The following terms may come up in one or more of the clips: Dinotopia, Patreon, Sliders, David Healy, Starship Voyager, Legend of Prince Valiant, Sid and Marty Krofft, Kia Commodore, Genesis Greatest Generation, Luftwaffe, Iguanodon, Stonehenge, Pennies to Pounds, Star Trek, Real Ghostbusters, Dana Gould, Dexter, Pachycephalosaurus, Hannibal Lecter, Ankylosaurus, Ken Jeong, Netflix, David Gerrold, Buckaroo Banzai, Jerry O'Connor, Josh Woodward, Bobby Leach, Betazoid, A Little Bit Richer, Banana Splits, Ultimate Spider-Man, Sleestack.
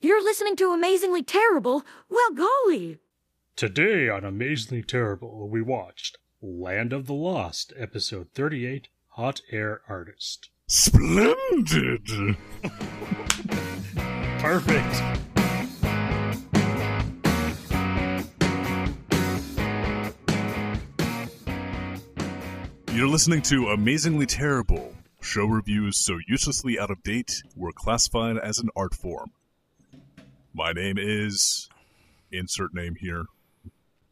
You're listening to Amazingly Terrible? Well, golly! Today on Amazingly Terrible, we watched Land of the Lost, Episode 38, Hot Air Artist. Splendid! Perfect! You're listening to Amazingly Terrible, show reviews so uselessly out of date were classified as an art form. My name is... insert name here.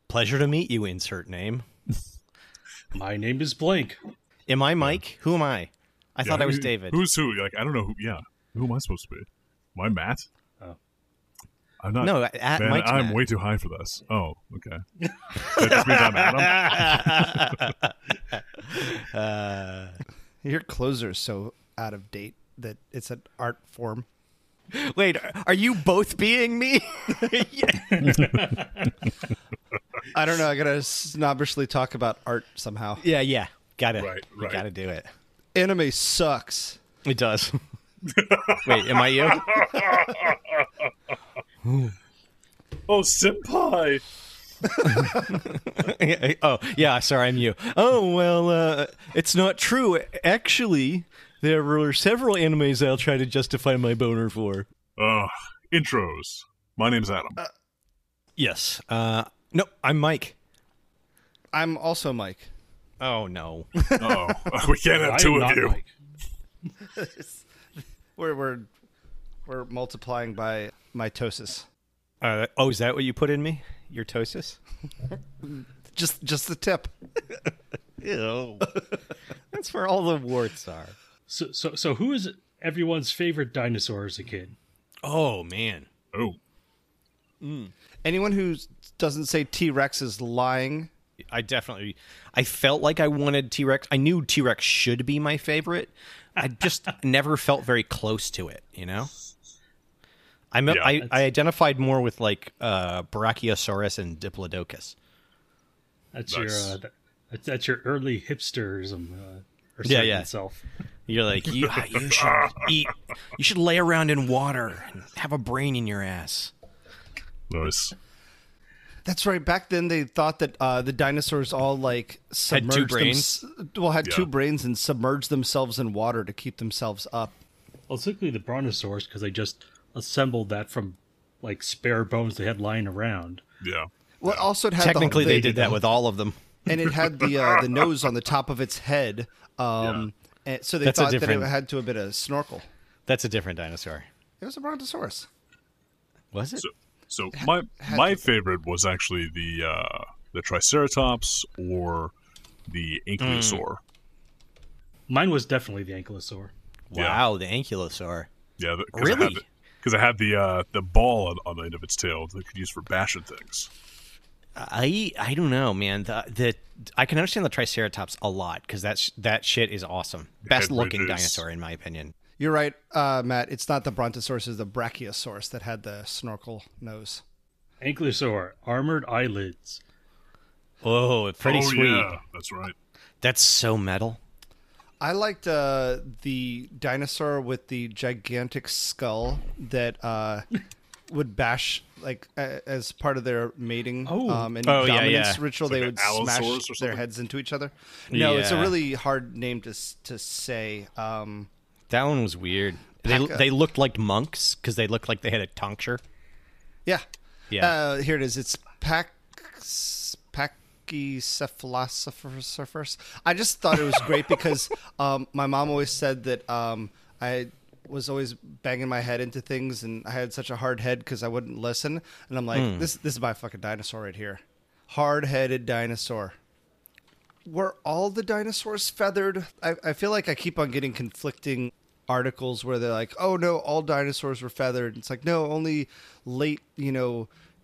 Pleasure to meet you, insert name. My name is Blake. Am I Mike? Who am I? I thought I was David. Who's who? Like, I don't know who... Yeah. Who am I supposed to be? Am I Matt? Oh. I'm not... No, Mike's I'm Matt. Way too high for this. Oh, okay. That just means I'm Adam? Your clothes are so out of date that it's an art form. Wait, are you both being me? I don't know. I gotta snobbishly talk about art somehow. Yeah. Gotta, right. Gotta do it. Anime sucks. It does. Wait, am I you? Oh, senpai. Oh, yeah, sorry, I'm you. Oh, well, it's not true. Actually, there were several animes I'll try to justify my boner for. Intros. My name's Adam. Yes. No, I'm Mike. I'm also Mike. Oh, no. Uh-oh. We can't have two of you. Mike. We're multiplying by mitosis. Is that what you put in me? Your ptosis? just the tip. Ew. That's where all the warts are. So who is everyone's favorite dinosaur as a kid? Oh, man. Oh. Mm. Anyone who doesn't say T-Rex is lying. I felt like I wanted T-Rex. I knew T-Rex should be my favorite. I just never felt very close to it, you know? I identified more with, like, Brachiosaurus and Diplodocus. That's your early hipsterism. Self. You're like, you should eat. You should lay around in water and have a brain in your ass. Nice. That's right. Back then, they thought that the dinosaurs all, like, submerged had two brains. Two brains and submerged themselves in water to keep themselves up. Well, particularly the brontosaurs, because they just assembled that from, like, spare bones they had lying around. Yeah. Well, also it had technically they did that with all of them, and it had the nose on the top of its head. And so they thought that it had to have been a snorkel. That's a different dinosaur. It was a brontosaurus. Was it? So it my favorite was actually the Triceratops or the Ankylosaur. Mm. Mine was definitely the Ankylosaur. Wow, yeah. The Ankylosaur. Yeah, really. Because I had the ball on the end of its tail that I could use for bashing things. I don't know, man. I can understand the Triceratops a lot because that shit is awesome. Best looking dinosaur in my opinion. You're right, Matt. It's not the Brontosaurus, it's the Brachiosaurus that had the snorkel nose. Ankylosaur, armored eyelids. Oh, pretty sweet. Yeah, that's right. That's so metal. I liked the dinosaur with the gigantic skull that would bash, like, as part of their mating dominance ritual. They would smash their heads into each other. No, yeah. It's a really hard name to say. That one was weird. They looked like monks because they looked like they had a tonsure. Yeah. Yeah. Here it is. It's Pachycephalosaurus. I just thought it was great because my mom always said that I was always banging my head into things and I had such a hard head because I wouldn't listen. And I'm like, this is my fucking dinosaur right here. Hard-headed dinosaur. Were all the dinosaurs feathered? I feel like I keep on getting conflicting articles where they're like, oh, no, all dinosaurs were feathered. It's like, no, only late,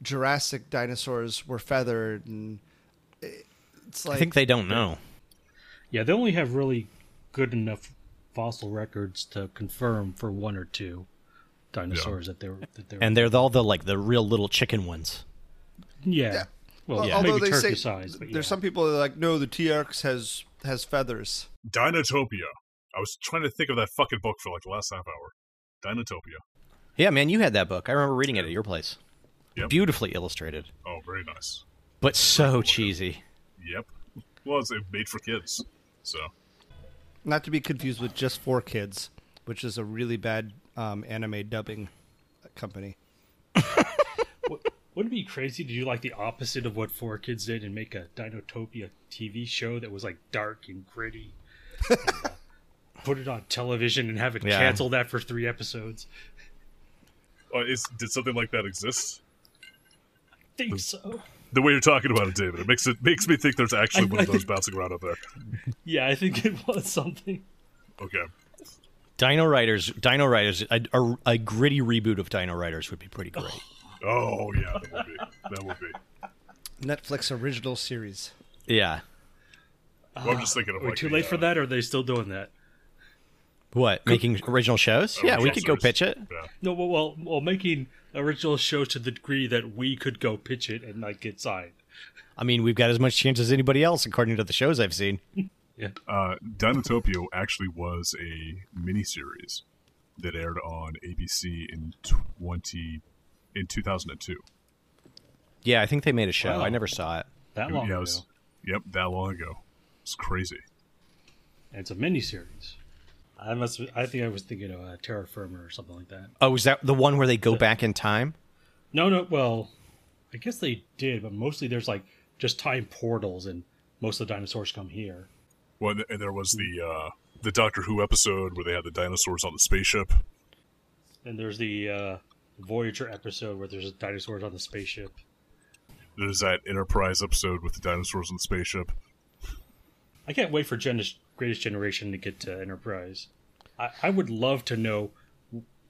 Jurassic dinosaurs were feathered and... It's like, I think they don't know. Yeah, they only have really good enough fossil records to confirm for one or two dinosaurs that they were. And they're all the real little chicken ones. Yeah. Well, maybe turkey size. But there's some people that are like, no, the T-Rex has feathers. Dinotopia. I was trying to think of that fucking book for like the last half hour. Dinotopia. Yeah, man, you had that book. I remember reading it at your place. Yep. Beautifully illustrated. Oh, very nice. But so cheesy. Yep. Well, it's made for kids, so. Not to be confused with Just Four Kids, which is a really bad anime dubbing company. Wouldn't it be crazy to do like the opposite of what Four Kids did and make a Dinotopia TV show that was like dark and gritty? And, put it on television and have it cancel that for 3 episodes. Did something like that exist? I think so. The way you're talking about it, David, it makes me think there's actually one of those bouncing around out there. Yeah, I think it was something. Okay. Dino Riders, a gritty reboot of Dino Riders would be pretty great. Oh yeah, that would be. Netflix original series. Yeah. Well, I'm just thinking of. Are we too late for that, or are they still doing that? What, making original shows? Yeah, we could go pitch it. Yeah. No, well, making original shows to the degree that we could go pitch it and not get signed. I mean, we've got as much chance as anybody else, according to the shows I've seen. Yeah. Dinotopia actually was a miniseries that aired on ABC in 2002. Yeah, I think they made a show. Wow. I never saw it. That long ago. Yep, that long ago. It's crazy. And it's a miniseries. I think I was thinking of Terra Firma or something like that. Oh, is that the one where they go back in time? No. Well, I guess they did, but mostly there's like just time portals, and most of the dinosaurs come here. Well, and there was the Doctor Who episode where they had the dinosaurs on the spaceship. And there's the Voyager episode where there's dinosaurs on the spaceship. There's that Enterprise episode with the dinosaurs on the spaceship. I can't wait for Genesis Greatest Generation to get to Enterprise. I would love to know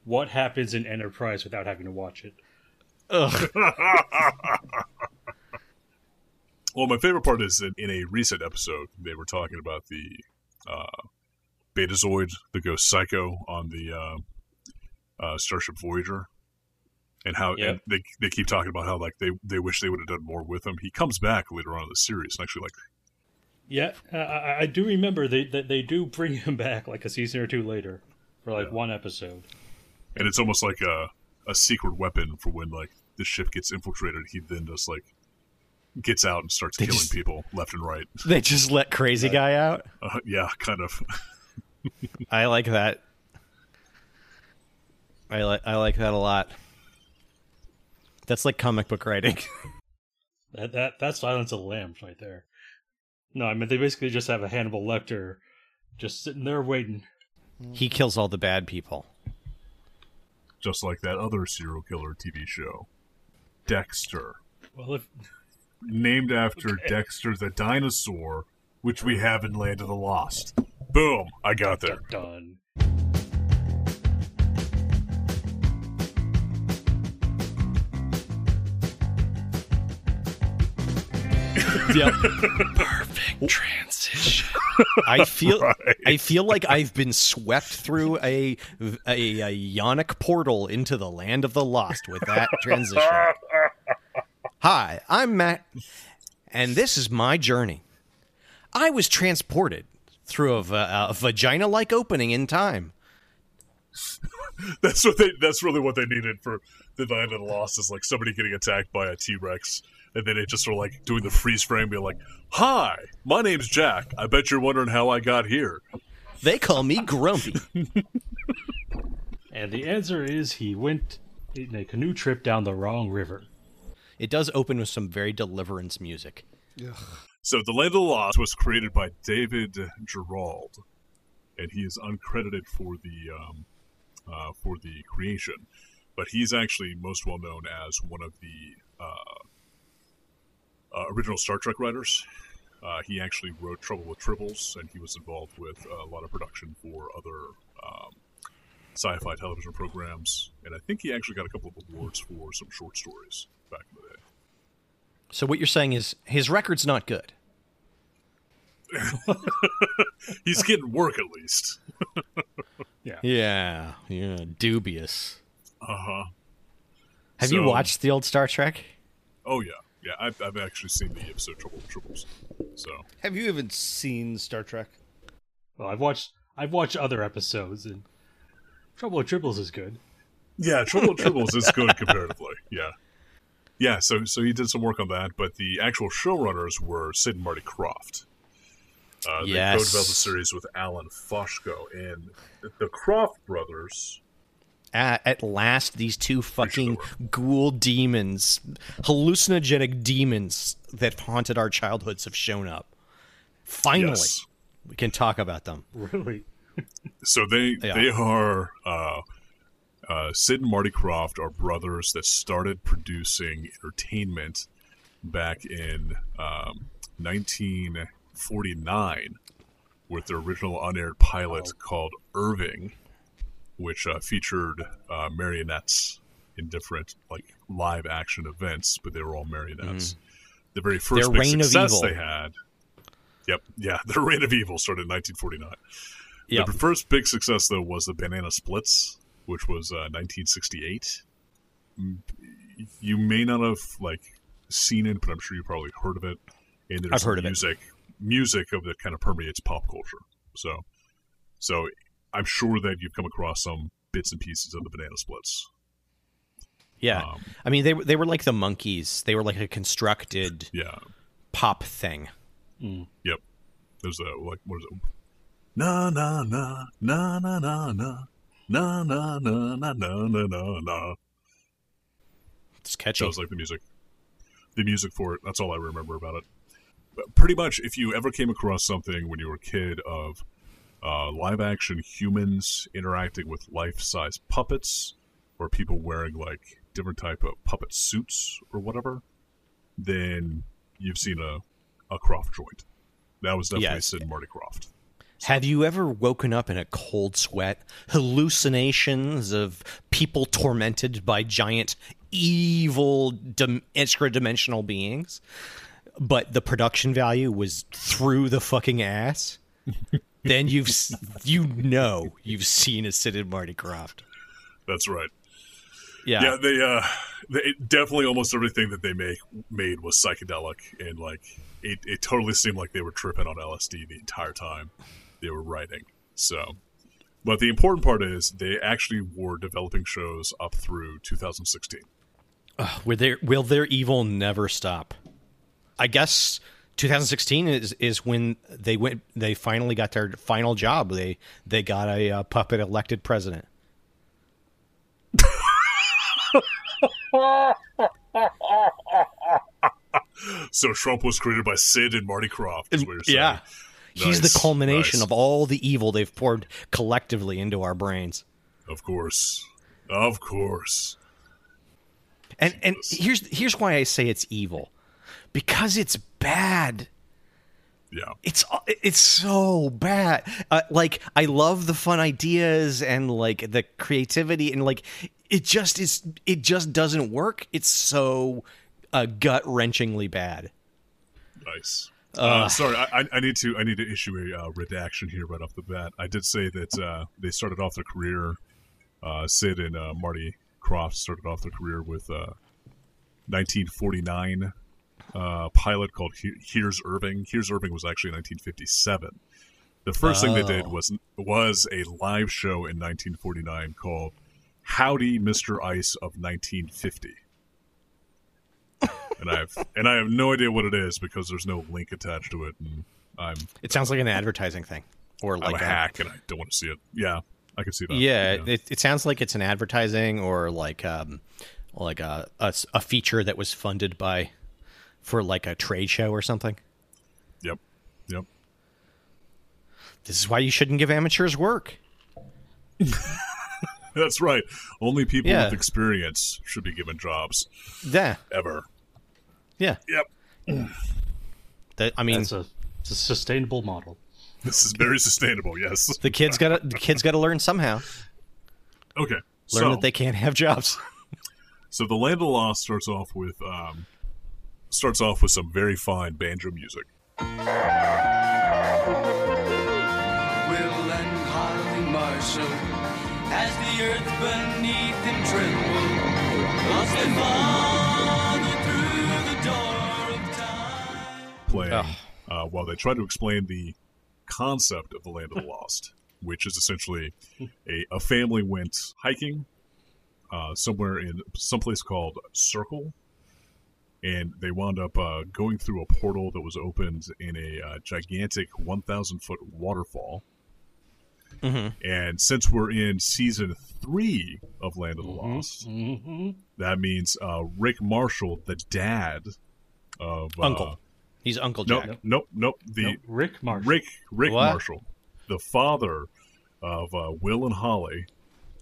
what happens in Enterprise without having to watch it. Ugh. Well, my favorite part is that in a recent episode, they were talking about the Betazoid that goes psycho on the Starship Voyager. And how and they keep talking about how like they wish they would have done more with him. He comes back later on in the series and actually like... Yeah, I do remember they do bring him back like a season or two later for like one episode. And it's almost like a secret weapon for when like the ship gets infiltrated. He then just like gets out and starts killing people left and right. They just let crazy guy out? Yeah, kind of. I like that. I like that a lot. That's like comic book writing. That's Silence of the Lambs right there. No, I mean, they basically just have a Hannibal Lecter just sitting there waiting. He kills all the bad people. Just like that other serial killer TV show, Dexter. Well, named after Dexter the dinosaur, which we have in Land of the Lost. Boom! I got there. Done. Yep. Perfect transition. I feel like I've been swept through a ionic portal into the Land of the Lost with that transition. Hi, I'm Matt, and this is my journey. I was transported through a vagina-like opening in time. That's really what they needed for the Land of the Lost, is like somebody getting attacked by a T-Rex. And then it just sort of like doing the freeze frame, being like, "Hi, my name's Jack. I bet you're wondering how I got here. They call me Grumpy." And the answer is he went in a canoe trip down the wrong river. It does open with some very Deliverance music. Ugh. So The Land of the Lost was created by David Gerrold, and he is uncredited for the creation. But he's actually most well known as one of the... original Star Trek writers. He actually wrote Trouble with Tribbles, and he was involved with a lot of production for other sci-fi television programs. And I think he actually got a couple of awards for some short stories back in the day. So what you're saying is his record's not good. He's getting work, at least. Yeah, dubious. Uh-huh. Have you watched the old Star Trek? Oh, yeah. Yeah, I've actually seen the episode Trouble with Tribbles. So, have you even seen Star Trek? Well, I've watched other episodes, and Trouble with Tribbles is good. Yeah, Trouble with Tribbles is good comparatively. Yeah. So he did some work on that, but the actual showrunners were Sid and Marty Krofft. They co-developed the series with Alan Foshko and the Krofft brothers. At last, these two fucking ghoul demons, hallucinogenic demons that haunted our childhoods have shown up. Finally, we can talk about them. Really? So they are Sid and Marty Krofft are brothers that started producing entertainment back in 1949 with their original unaired pilot called Irving, which featured marionettes in different like live action events, but they were all marionettes. The very first big success they had. The Reign of Evil started in 1949. Yep. The first big success, though, was the Banana Splits, which was 1968. You may not have seen it, but I'm sure you probably heard of it. And there's I've heard music, of it. Music of that kind of permeates pop culture. So I'm sure that you've come across some bits and pieces of the Banana Splits. Yeah, I mean they were like the Monkees. They were like a constructed pop thing. Mm. Yep. There's what is it? Na na na na na na na na na na na na na na. It's catchy. That was the music for it. That's all I remember about it. But pretty much, if you ever came across something when you were a kid of live-action humans interacting with life-size puppets, or people wearing different type of puppet suits or whatever, then you've seen a Krofft joint. That was definitely Sid and Marty Krofft. Have you ever woken up in a cold sweat? Hallucinations of people tormented by giant, evil, extra-dimensional beings, but the production value was through the fucking ass? Then you've seen a Sid and Marty Krofft. That's right. Yeah, they definitely almost everything that they made was psychedelic, and it totally seemed like they were tripping on LSD the entire time they were writing. So, but the important part is they actually were developing shows up through 2016. Will their evil never stop? I guess 2016 is when they finally got their final job. They got a puppet elected president. So Trump was created by Sid and Marty Krofft. Is what you're saying. Nice. He's the culmination of all the evil they've poured collectively into our brains. Of course. And here's why I say it's evil. Because it's bad. Yeah. It's so bad. I love the fun ideas and the creativity and it just is. It just doesn't work. It's so gut-wrenchingly bad. Nice. Sorry, I need to issue a redaction here right off the bat. I did say that they started off their career. Sid and Marty Krofft started off their career with 1949. Pilot called Here's Irving. Here's Irving was actually 1957. The first thing they did was a live show in 1949 called Howdy, Mr. Ice of 1950. And I have no idea what it is because there's no link attached to it. And it sounds like an advertising thing, or I'm a hack, and I don't want to see it. Yeah, I can see that. Yeah, yeah. It sounds like it's an advertising or a feature that was funded by. For a trade show or something? Yep. This is why you shouldn't give amateurs work. That's right. Only people with experience should be given jobs. Yeah. Ever. Yeah. Yep. It's a sustainable model. This is very sustainable, yes. The kids gotta learn somehow. Okay. Learn that they can't have jobs. So the Land of the Lost starts off with some very fine banjo music. Will and highly marshal as the earth beneath him trembled, lost and followed through the door of time. While they try to explain the concept of the Land of the Lost, which is essentially a family went hiking, somewhere in someplace called Circle, and they wound up going through a portal that was opened in a gigantic 1,000-foot waterfall. Mm-hmm. And since we're in season 3 of Land of the Lost, mm-hmm. that means Rick Marshall, the dad of Uncle. He's Uncle Jack. Nope. Rick Marshall. Rick Marshall, the father of Will and Holly,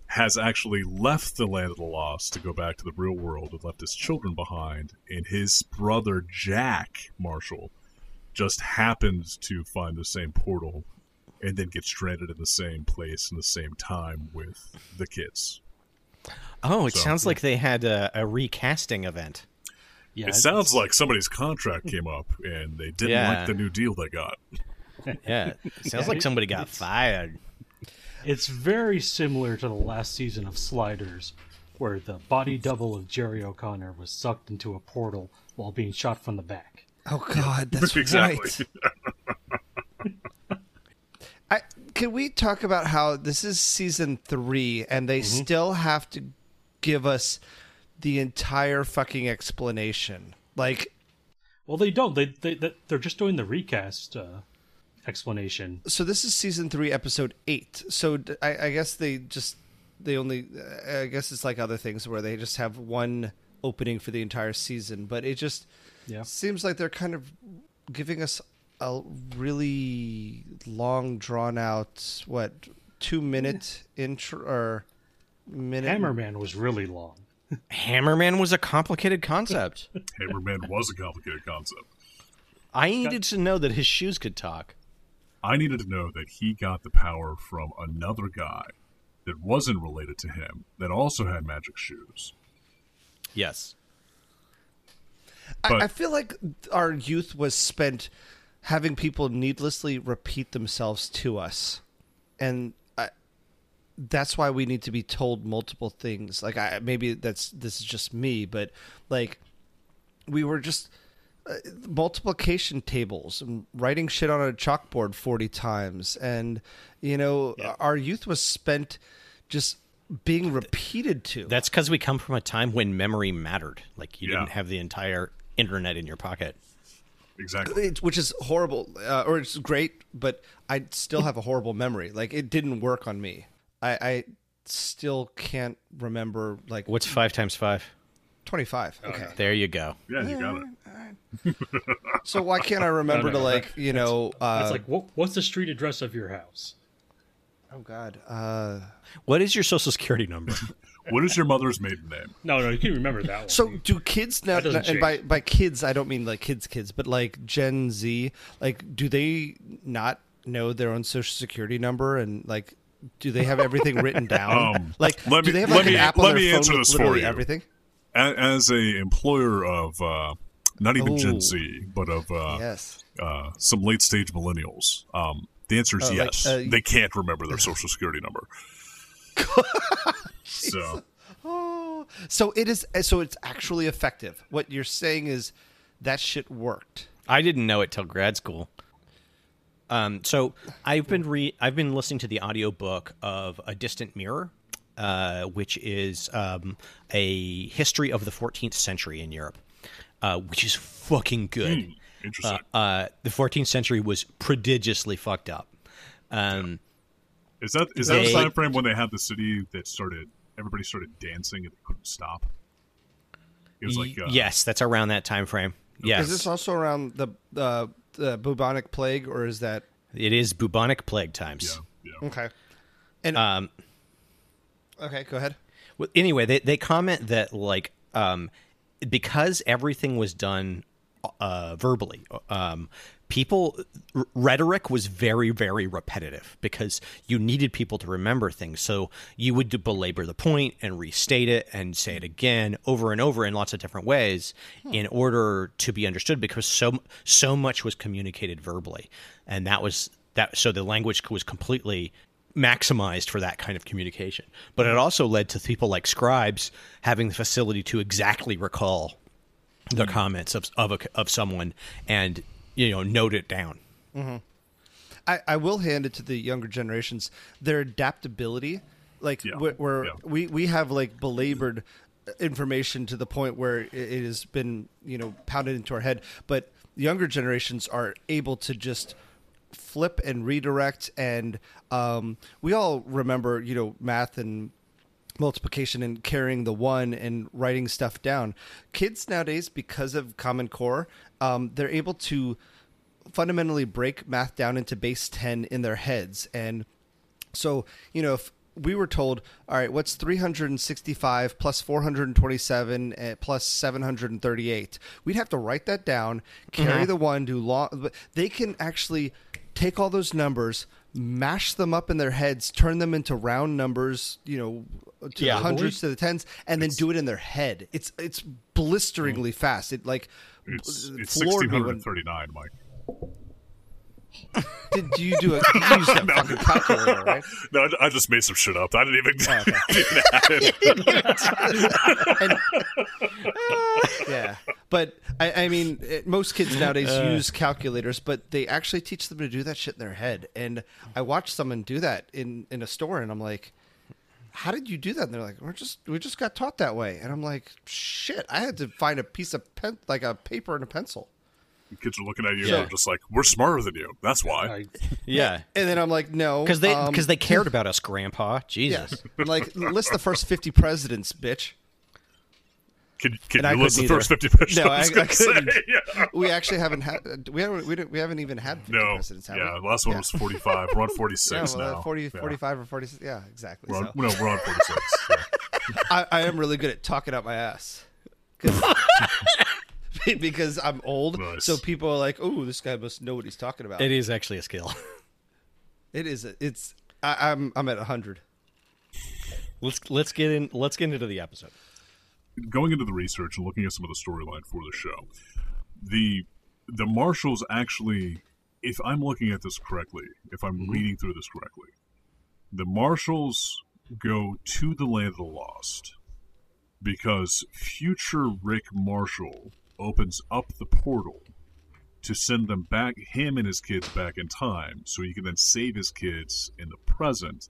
has actually left the Land of the Lost to go back to the real world and left his children behind. And his brother Jack Marshall just happens to find the same portal and then gets stranded in the same place in the same time with the kids. Oh, it sounds like they had a recasting event. Yeah, it sounds like somebody's contract came up and they didn't like the new deal they got. Yeah, it sounds like somebody got fired. It's very similar to the last season of Sliders, where the body double of Jerry O'Connor was sucked into a portal while being shot from the back. Oh, God, that's exactly. right. Can we talk about how this is season 3, and they mm-hmm. still have to give us the entire fucking explanation? Like, well, they don't. They're just doing the recast explanation. So this is season 3, episode 8. So I guess I guess it's like other things where they just have one opening for the entire season. But it just seems like they're kind of giving us a really long, drawn out 2 minute intro or minute. Hammer Man was really long. Hammer Man was a complicated concept. Hammer Man was a complicated concept. I needed to know that his shoes could talk. I needed to know that he got the power from another guy that wasn't related to him that also had magic shoes. Yes. But I feel like our youth was spent having people needlessly repeat themselves to us. And that's why we need to be told multiple things. Like, maybe this is just me, but like we were just multiplication tables and writing shit on a chalkboard 40 times, and our youth was spent just being repeated to. That's because we come from a time when memory mattered. Like, you didn't have the entire internet in your pocket. Exactly. Which is horrible, or it's great, but I still have a horrible memory. Like, it didn't work on me. I still can't remember, like... What's 5 times 5? 25. Okay. There you go. Yeah, you got it. Right. So why can't I remember It's like, what's the street address of your house? Oh, God. What is your social security number? What is your mother's maiden name? No, you can remember that one. So do kids now... And by kids, I don't mean, like, kids, but, like, Gen Z, like, do they not know their own social security number and, like... Do they have everything written down? Let me answer this for you. Everything? As a employer of not even Gen Z, but of some late stage millennials, the answer is yes. Like, they can't remember their social security number. So it's actually effective. What you're saying is that shit worked. I didn't know it till grad school. So I've been listening to the audiobook of A Distant Mirror, which is a history of the 14th century in Europe, which is fucking good. Interesting. The 14th century was prodigiously fucked up. Is that the time frame when they had the city that everybody started dancing and they couldn't stop? It was like yes, that's around that time frame. Okay. Yes. Is this also around the bubonic plague, or is that... It is bubonic plague times. Yeah. Okay. And okay, go ahead. Well, anyway, they comment that, like, because everything was done verbally, rhetoric was very, very repetitive because you needed people to remember things. So you would belabor the point and restate it and say it again over and over in lots of different ways in order to be understood, because so much was communicated verbally. And that was that. So the language was completely maximized for that kind of communication. But it also led to people like scribes having the facility to exactly recall the comments of someone and note it down. Mm-hmm. I will hand it to the younger generations. Their adaptability Like we have like belabored information to the point where it has been, you know, pounded into our head, but younger generations are able to just flip and redirect. And we all remember, you know, math and multiplication and carrying the one and writing stuff down. Kids nowadays, because of Common Core, they're able to fundamentally break math down into base 10 in their heads. And so, you know, if we were told, all right, what's 365 plus 427 plus 738? We'd have to write that down, carry the one, do long. But they can actually take all those numbers, mash them up in their heads, turn them into round numbers, you know, to the hundreds, to the tens, and then do it in their head. It's blisteringly fast. It like it's floored 1639, me when... Mike. Did you do a fucking calculator, right? No, I just made some shit up. I didn't even do that. Yeah. But, I mean, most kids nowadays use calculators, but they actually teach them to do that shit in their head. And I watched someone do that in a store, and I'm like, how did you do that? And they're like, we just got taught that way. And I'm like, shit, I had to find a piece of a paper and a pencil. Kids are looking at you and they're just like, we're smarter than you. That's why. Yeah. And then I'm like, no. Because they cared about us, Grandpa. Jesus. Yeah. Like, list the first 50 presidents, bitch. Can you list the first 50 presidents? No, I couldn't. Yeah. We actually haven't had, we haven't even had 50 presidents, have we? Last one was 45. We're on 46 now. 45 or 46. Yeah, exactly. We're on 46. Yeah. I am really good at talking out my ass. Because I'm old, so people are like, "Oh, this guy must know what he's talking about." It is actually a skill. It is. It's. I'm at 100. Let's get in. Let's get into the episode. Going into the research and looking at some of the storyline for the show, the Marshals actually, if I'm looking at this correctly, if I'm reading through this correctly, the Marshals go to the Land of the Lost because future Rick Marshall opens up the portal to send them back, him and his kids back in time, so he can then save his kids in the present,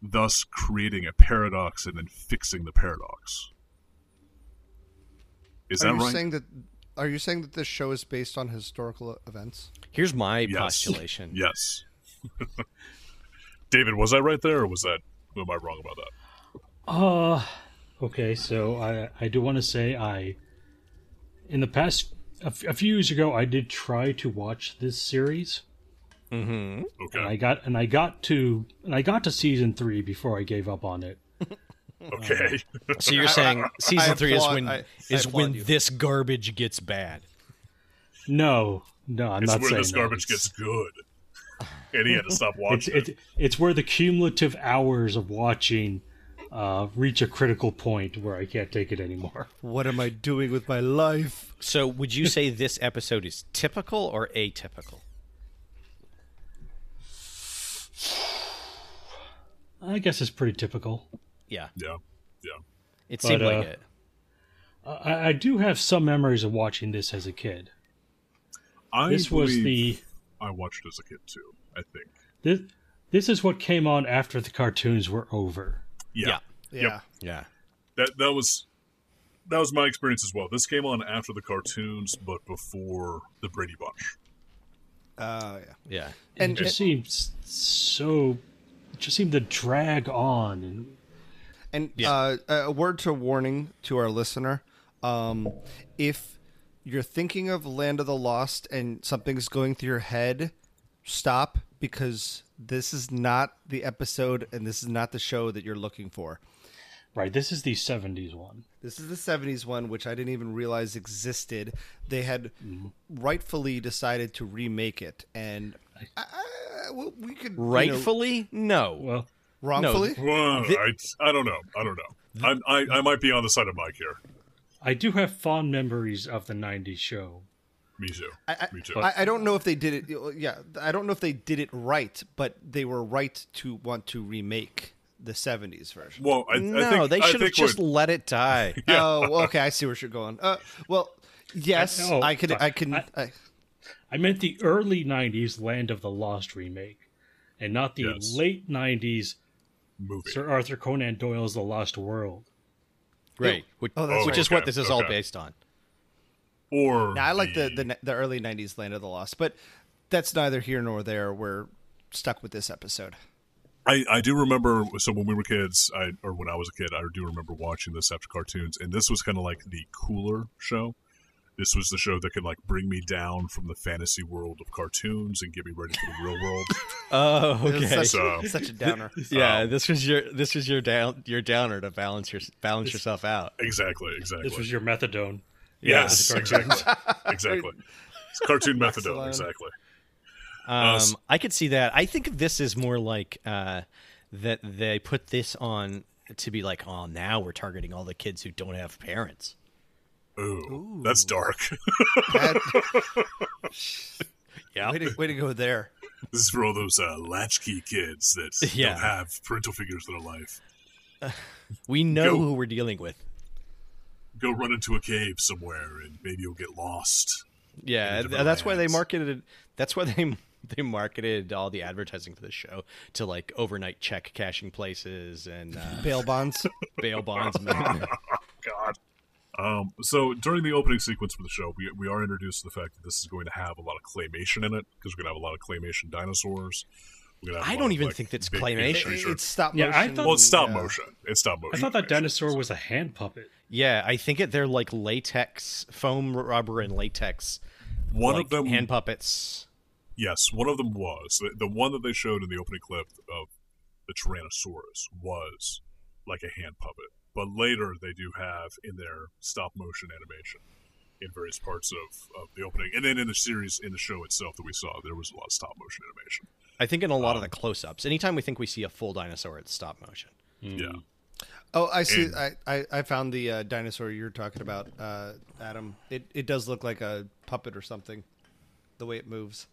thus creating a paradox and then fixing the paradox. Is that right? Are you saying that this show is based on historical events? Here's my postulation. Yes. David, was I right there, or am I wrong about that? Okay, so I do want to say in the past, a few years ago, I did try to watch this series. Mm-hmm. Okay. And I got to season 3 before I gave up on it. Okay. So you're saying season 3 is when this garbage gets bad? No, it's when this garbage gets good. And he had to stop watching. It's where the cumulative hours of watching reach a critical point where I can't take it anymore. What am I doing with my life? So would you say this episode is typical or atypical? I guess it's pretty typical. Yeah. Yeah. It seemed like it. I do have some memories of watching this as a kid. I watched it as a kid too, I think. This is what came on after the cartoons were over. Yeah. That was my experience as well. This came on after the cartoons, but before the Brady Bunch. Yeah. And it just seems so. It just seemed to drag on. A word to warning to our listener: if you're thinking of Land of the Lost and something's going through your head, stop, because this is not the episode and this is not the show that you're looking for. Right. This is the 70s one. This is the 70s one, which I didn't even realize existed. They had rightfully decided to remake it. And we could... Rightfully? No. Well, wrongfully? No. Well, I don't know. I might be on the side of Mike here. I do have fond memories of the 90s show. Me too. Me too. I don't know if they did it. Yeah, I don't know if they did it right, but they were right to want to remake the 70s version. Well, I think they should have just let it die. Yeah. Oh, okay. I see where you're going. Well, yes, I meant the early 90s Land of the Lost remake, and not the late 90s movie. Sir Arthur Conan Doyle's The Lost World. Right. Which is what this is all based on. I like the early 90s Land of the Lost, but that's neither here nor there. We're stuck with this episode. I do remember, so when we were kids, when I was a kid, I do remember watching this after cartoons, and this was kind of like the cooler show. This was the show that could, like, bring me down from the fantasy world of cartoons and get me ready for the real world. Oh, okay. Such a downer. Yeah, this was your downer to balance yourself out. Exactly. This was your methadone. Yes, exactly. It's cartoon methadone, exactly. I could see that. I think this is more like that they put this on to be like, oh, now we're targeting all the kids who don't have parents. Ooh. That's dark. Yeah, way to go there. This is for all those latchkey kids that don't have parental figures in their life. We know who we're dealing with. Go run into a cave somewhere, and maybe you'll get lost. Yeah, that's why they marketed. That's why they marketed all the advertising for the show to, like, overnight check cashing places and bail bonds. Man. God. So during the opening sequence for the show, we are introduced to the fact that this is going to have a lot of claymation in it, because we're going to have a lot of claymation dinosaurs. I don't even think that's claymation. It's stop motion. Yeah, It's stop motion. I thought that dinosaur was a hand puppet. Yeah, I think they're like latex, foam rubber and latex. One of them hand puppets. Yes, one of them was. The one that they showed in the opening clip of the Tyrannosaurus was like a hand puppet. But later they do have in their stop motion animation in various parts of the opening. And then in the series, in the show itself that we saw, there was a lot of stop motion animation. I think in a lot of the close-ups. Anytime we think we see a full dinosaur, it's stop motion. Mm. Yeah. Oh, I see. I found the dinosaur you're talking about, Adam. It does look like a puppet or something, the way it moves.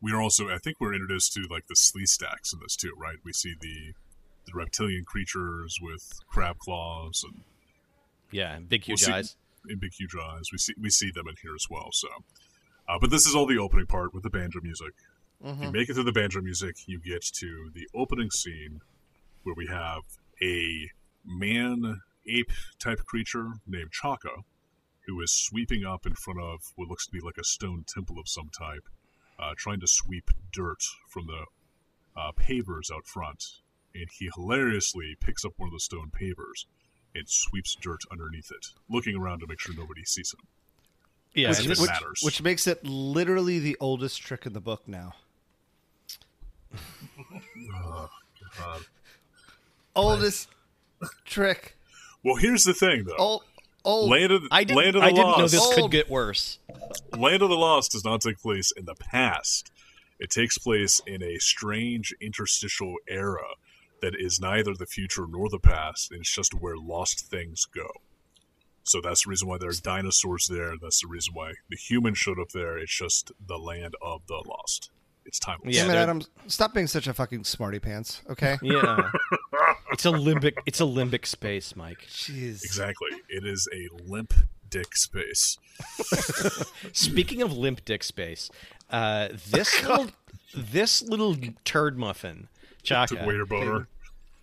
We are also, I think we're introduced to, like, the Sleestacks in this too, right? We see the reptilian creatures with crab claws and... Yeah, big huge eyes. In big huge eyes. We see them in here as well, so... but this is all the opening part with the banjo music. Mm-hmm. You make it through the banjo music, you get to the opening scene where we have a man-ape-type creature named Chaka, who is sweeping up in front of what looks to be like a stone temple of some type, trying to sweep dirt from the pavers out front. And he hilariously picks up one of the stone pavers and sweeps dirt underneath it, looking around to make sure nobody sees him. Yeah, which makes it literally the oldest trick in the book now. Oh, God. Oldest trick. Well, here's the thing, though. Land of the Lost. I didn't know this could get worse. Land of the Lost does not take place in the past. It takes place in a strange interstitial era that is neither the future nor the past, and it's just where lost things go. So that's the reason why there are dinosaurs there. That's the reason why the humans showed up there. It's just the Land of the Lost. It's timeless. Yeah, Adam, stop being such a fucking smarty pants, okay? Yeah. It's a limbic space, Mike. Jeez. Exactly. It is a limp dick space. Speaking of limp dick space, this little turd muffin, Chaka. It's a waiter boner.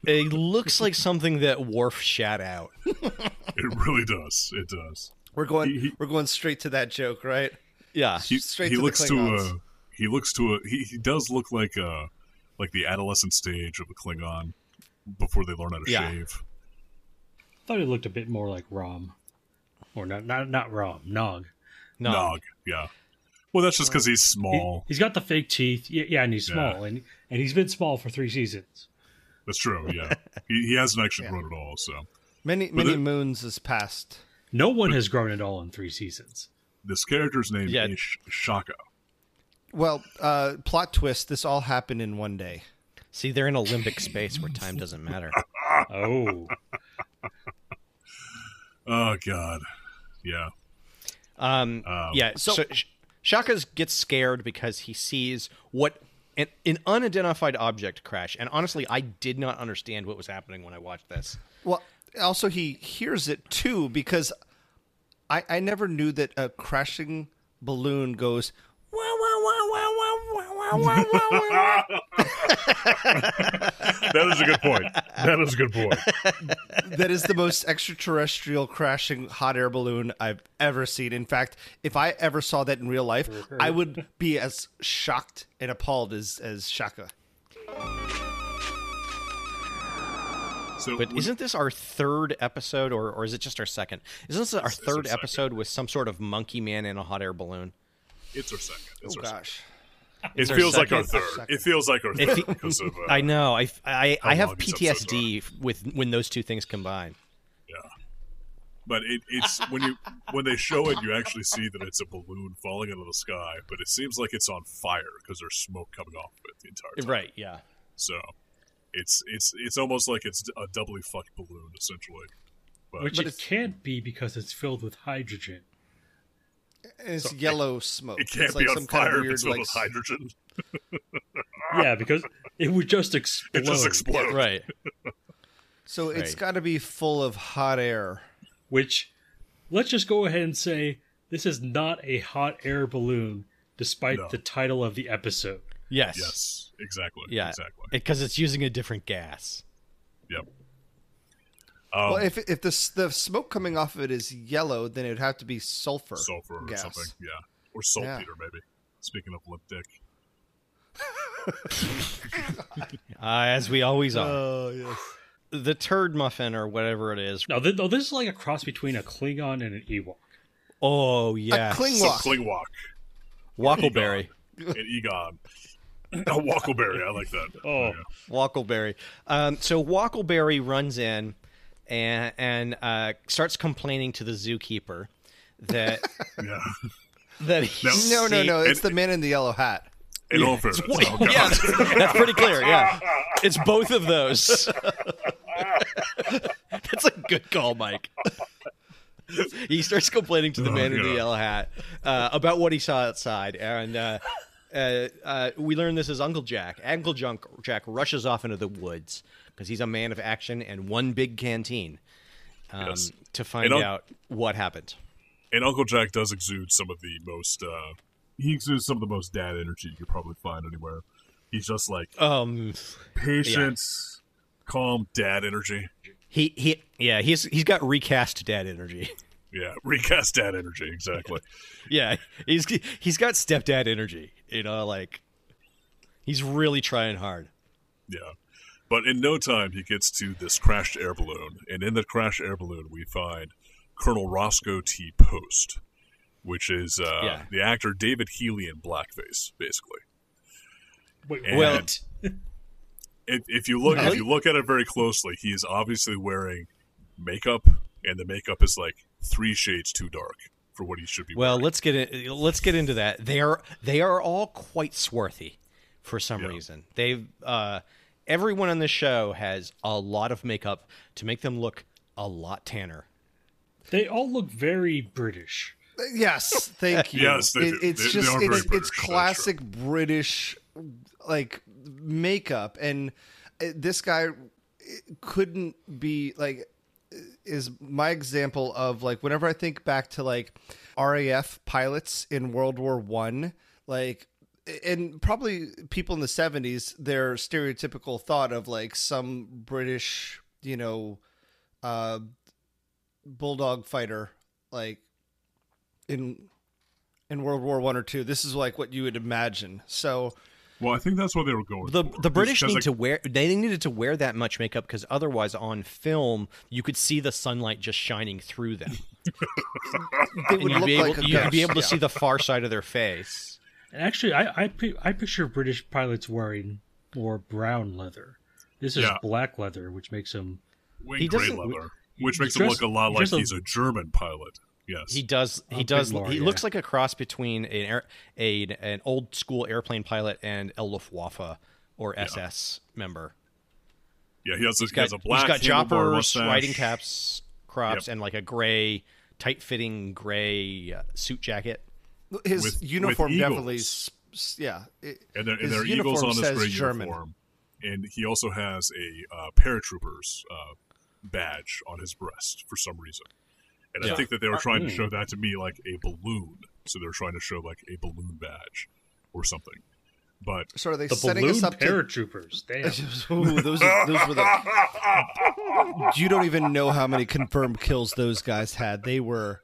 It looks like something that Worf shat out. It really does. It does. We're going straight to that joke, right? Yeah. He does look like the adolescent stage of the Klingon before they learn how to shave. I thought he looked a bit more like Rom, or not Rom, Nog. Yeah. Well, that's just because he's small. He's got the fake teeth. Yeah, and he's small, and he's been small for 3 seasons. That's true. Yeah, he hasn't actually grown at all. So many moons has passed. No one has grown at all in 3 seasons. This character's name is Chaka. Well, plot twist. This all happened in one day. See, they're in a limbic space where time doesn't matter. Oh. Oh God. Yeah. Yeah. So Chaka gets scared because he sees an unidentified object crash. And honestly, I did not understand what was happening when I watched this. Well, also he hears it too, because I never knew that a crashing balloon goes, wow, wow, wow, wow, wow, wow, That is a good point. That is a good point. That is the most extraterrestrial crashing hot air balloon I've ever seen. In fact, if I ever saw that in real life, I would be as shocked and appalled as Shaka. So but isn't this our third episode, or is it just our second? Isn't this our third episode with some sort of monkey man in a hot air balloon? It's our second. It's oh, our gosh. Second. It feels like our third. It feels like our third. Because of, I know. I have PTSD with when those two things combine. Yeah. But it's when they show it, you actually see that it's a balloon falling out of the sky, but it seems like it's on fire because there's smoke coming off of it the entire time. Right, yeah. So... It's almost like it's a doubly fucked balloon, essentially. But, which it can't be because it's filled with hydrogen. It's so yellow smoke. It can't it's be like on some fire kind of weird, if it's filled with hydrogen. Yeah, because it would just explode. It just explode. Yeah, right. So it's got to be full of hot air. Which, let's just go ahead and say, this is not a hot air balloon, despite the title of the episode. Yes. Yes, exactly. Yeah, exactly. Because it's using a different gas. Yep. Well, if the smoke coming off of it is yellow, then it would have to be sulfur. Sulfur gas. Or something, yeah. Or saltpeter, maybe. Speaking of lip dick. As we always are. Oh, yes. The turd muffin or whatever it is. No, this is like a cross between a Klingon and an Ewok. Oh, yeah. A Klingwok. A Klingwok. Wackleberry. An Egon. Oh, Wackleberry, I like that. Oh, Wackleberry. So Wackleberry runs in and starts complaining to the zookeeper that that he's no, it's the man in the yellow hat. In all fairness, that's pretty clear. Yeah, it's both of those. That's a good call, Mike. He starts complaining to the man in the yellow hat about what he saw outside, and. We learn this as Uncle Jack. Uncle Jack rushes off into the woods because he's a man of action and one big canteen to find out what happened. And Uncle Jack does exude some of the most, he exudes some of the most dad energy you could probably find anywhere. He's just like patience, calm dad energy. He's got recast dad energy. Yeah, recast dad energy, exactly. Yeah, he's got stepdad energy, you know, like, he's really trying hard. Yeah, but in no time he gets to this crashed air balloon, and in the crashed air balloon we find Colonel Roscoe T. Post, which is the actor David Healy in blackface, basically. Wait, well, if you look at it very closely, he is obviously wearing makeup, and the makeup is like 3 shades too dark for what he should be wearing. Well, let's get into that. They are all quite swarthy for some reason. They've everyone on the show has a lot of makeup to make them look a lot tanner. They all look very British. Yes, thank you. Yes, it's classic British like makeup, and this guy couldn't be like. Is my example of like whenever I think back to like RAF pilots in World War I, like, and probably people in the 70s, their stereotypical thought of like some British, you know, bulldog fighter, like in World War I or II, this is like what you would imagine. So. Well, I think that's what they were going for. The British needed to wear that much makeup because otherwise on film you could see the sunlight just shining through them. You'd be able to see the far side of their face. And actually, I picture British pilots wearing more brown leather. This is black leather, which makes him gray leather, which makes him look a lot like he's a German pilot. Yes. He does. He looks like a cross between an old school airplane pilot and a Luftwaffe or SS member. Yeah, he has a black. He's got choppers, riding caps, crops, and like a gray, tight-fitting gray suit jacket. His uniform definitely, yeah. And there are eagles on his gray uniform, and he also has a paratrooper's badge on his breast for some reason. And I think that they were trying to show that to me like a balloon. So they were trying to show like a balloon badge or something. But so are they the setting balloon us up paratroopers. Damn. Ooh, those were the. You don't even know how many confirmed kills those guys had. They were.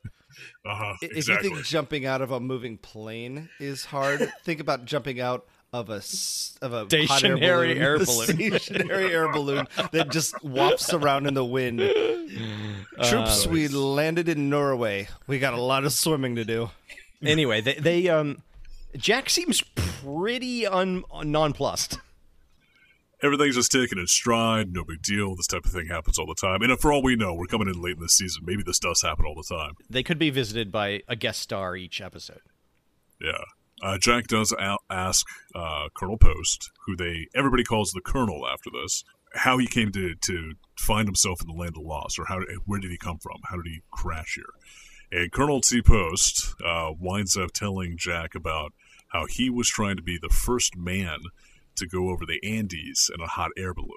If you think jumping out of a moving plane is hard, think about jumping out of a stationary air balloon. Stationary air balloon that just wafts around in the wind. Troops, we landed in Norway. We got a lot of swimming to do. Anyway, they Jack seems pretty nonplussed. Everything's just taken in stride, no big deal. This type of thing happens all the time. And for all we know, we're coming in late in the season. Maybe this does happen all the time. They could be visited by a guest star each episode. Yeah. Jack does ask Colonel Post, who everybody calls the Colonel after this, how he came to find himself in the Land of the Lost, or where did he come from? How did he crash here? And Colonel T. Post winds up telling Jack about how he was trying to be the first man to go over the Andes in a hot air balloon.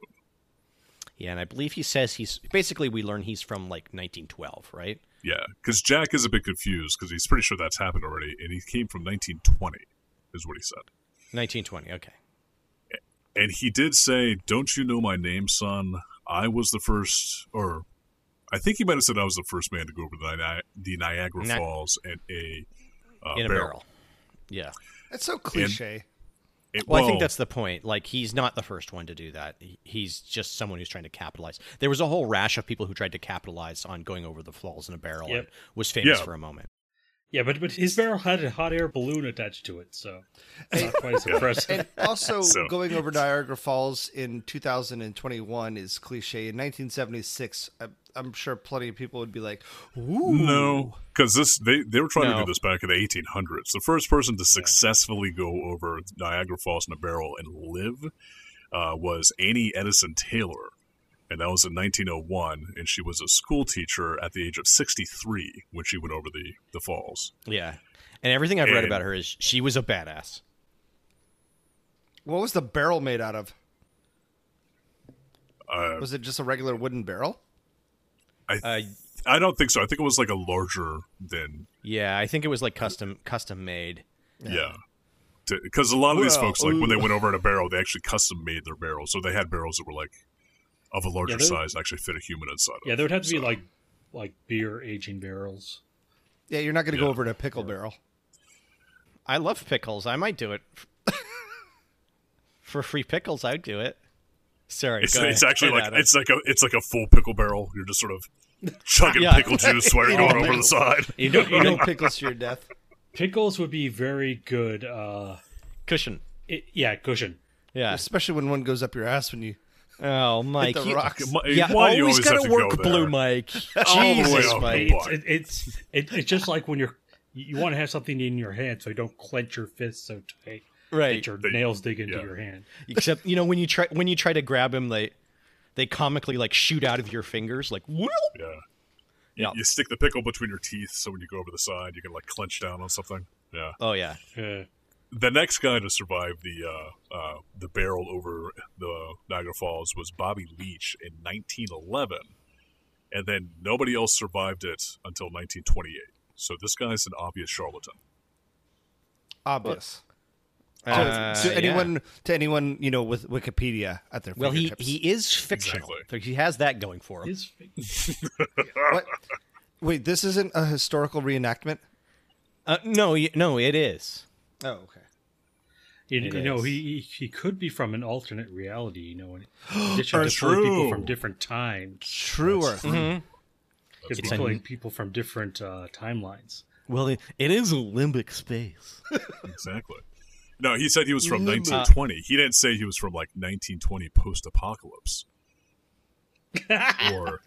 Yeah, and I believe he says we learn he's from, like, 1912, right? Yeah, because Jack is a bit confused, because he's pretty sure that's happened already, and he came from 1920, is what he said. 1920, okay. And he did say, "Don't you know my name, son? I was the first," or I think he might have said I was the first man to go over the Niagara Falls in a barrel. Yeah. That's so cliche. Well, I think that's the point. Like, he's not the first one to do that. He's just someone who's trying to capitalize. There was a whole rash of people who tried to capitalize on going over the falls in a barrel and was famous for a moment. Yeah, but his barrel had a hot air balloon attached to it, so it's not quite as impressive. And also, going over Niagara Falls in 2021 is cliche. In 1976, I'm sure plenty of people would be like, "Ooh, no," because they were trying to do this back in the 1800s. The first person to successfully go over Niagara Falls in a barrel and live was Annie Edison Taylor, and that was in 1901. And she was a school teacher at the age of 63 when she went over the falls. Yeah, and everything I've read about her is she was a badass. What was the barrel made out of? Was it just a regular wooden barrel? I don't think so. I think it was like a larger than. Yeah, I think it was like custom made. Yeah, because a lot of these folks, like when they went over in a barrel, they actually custom made their barrels. So they had barrels that were like of a larger size, and actually fit a human inside. Yeah, there would have to be like beer aging barrels. Yeah, you're not going to go over to a pickle barrel. I love pickles. I might do it for free pickles. I'd do it. Sorry, it's actually it's like a full pickle barrel. You're just sort of chugging pickle juice while you're going over the side. You don't pickles to your death. Pickles would be very good cushion. Cushion. Yeah, especially when one goes up your ass when you. Oh, Mike! Hit the rocks. You always gotta work go blue, Mike. Jesus, Mike! It's just like when you want to have something in your hand, so you don't clench your fists so tight. Right, your nails dig into your hand. Except when you try to grab him, they comically shoot out of your fingers, like whoop. Yeah. You stick the pickle between your teeth, so when you go over the side, you can clench down on something. Yeah. Oh yeah. The next guy to survive the barrel over the Niagara Falls was Bobby Leach in 1911, and then nobody else survived it until 1928. So this guy's an obvious charlatan. Obvious. To anyone, with Wikipedia at their fingertips. He is fictional. Exactly. He has that going for him. What? Wait, this isn't a historical reenactment? No, it is. Oh, okay. He could be from an alternate reality. In addition to people from different times. Truer. Mm-hmm. Could be playing people from different timelines. Well, it is a limbic space. Exactly. No, he said he was from 1920. He didn't say he was from 1920 post-apocalypse. Or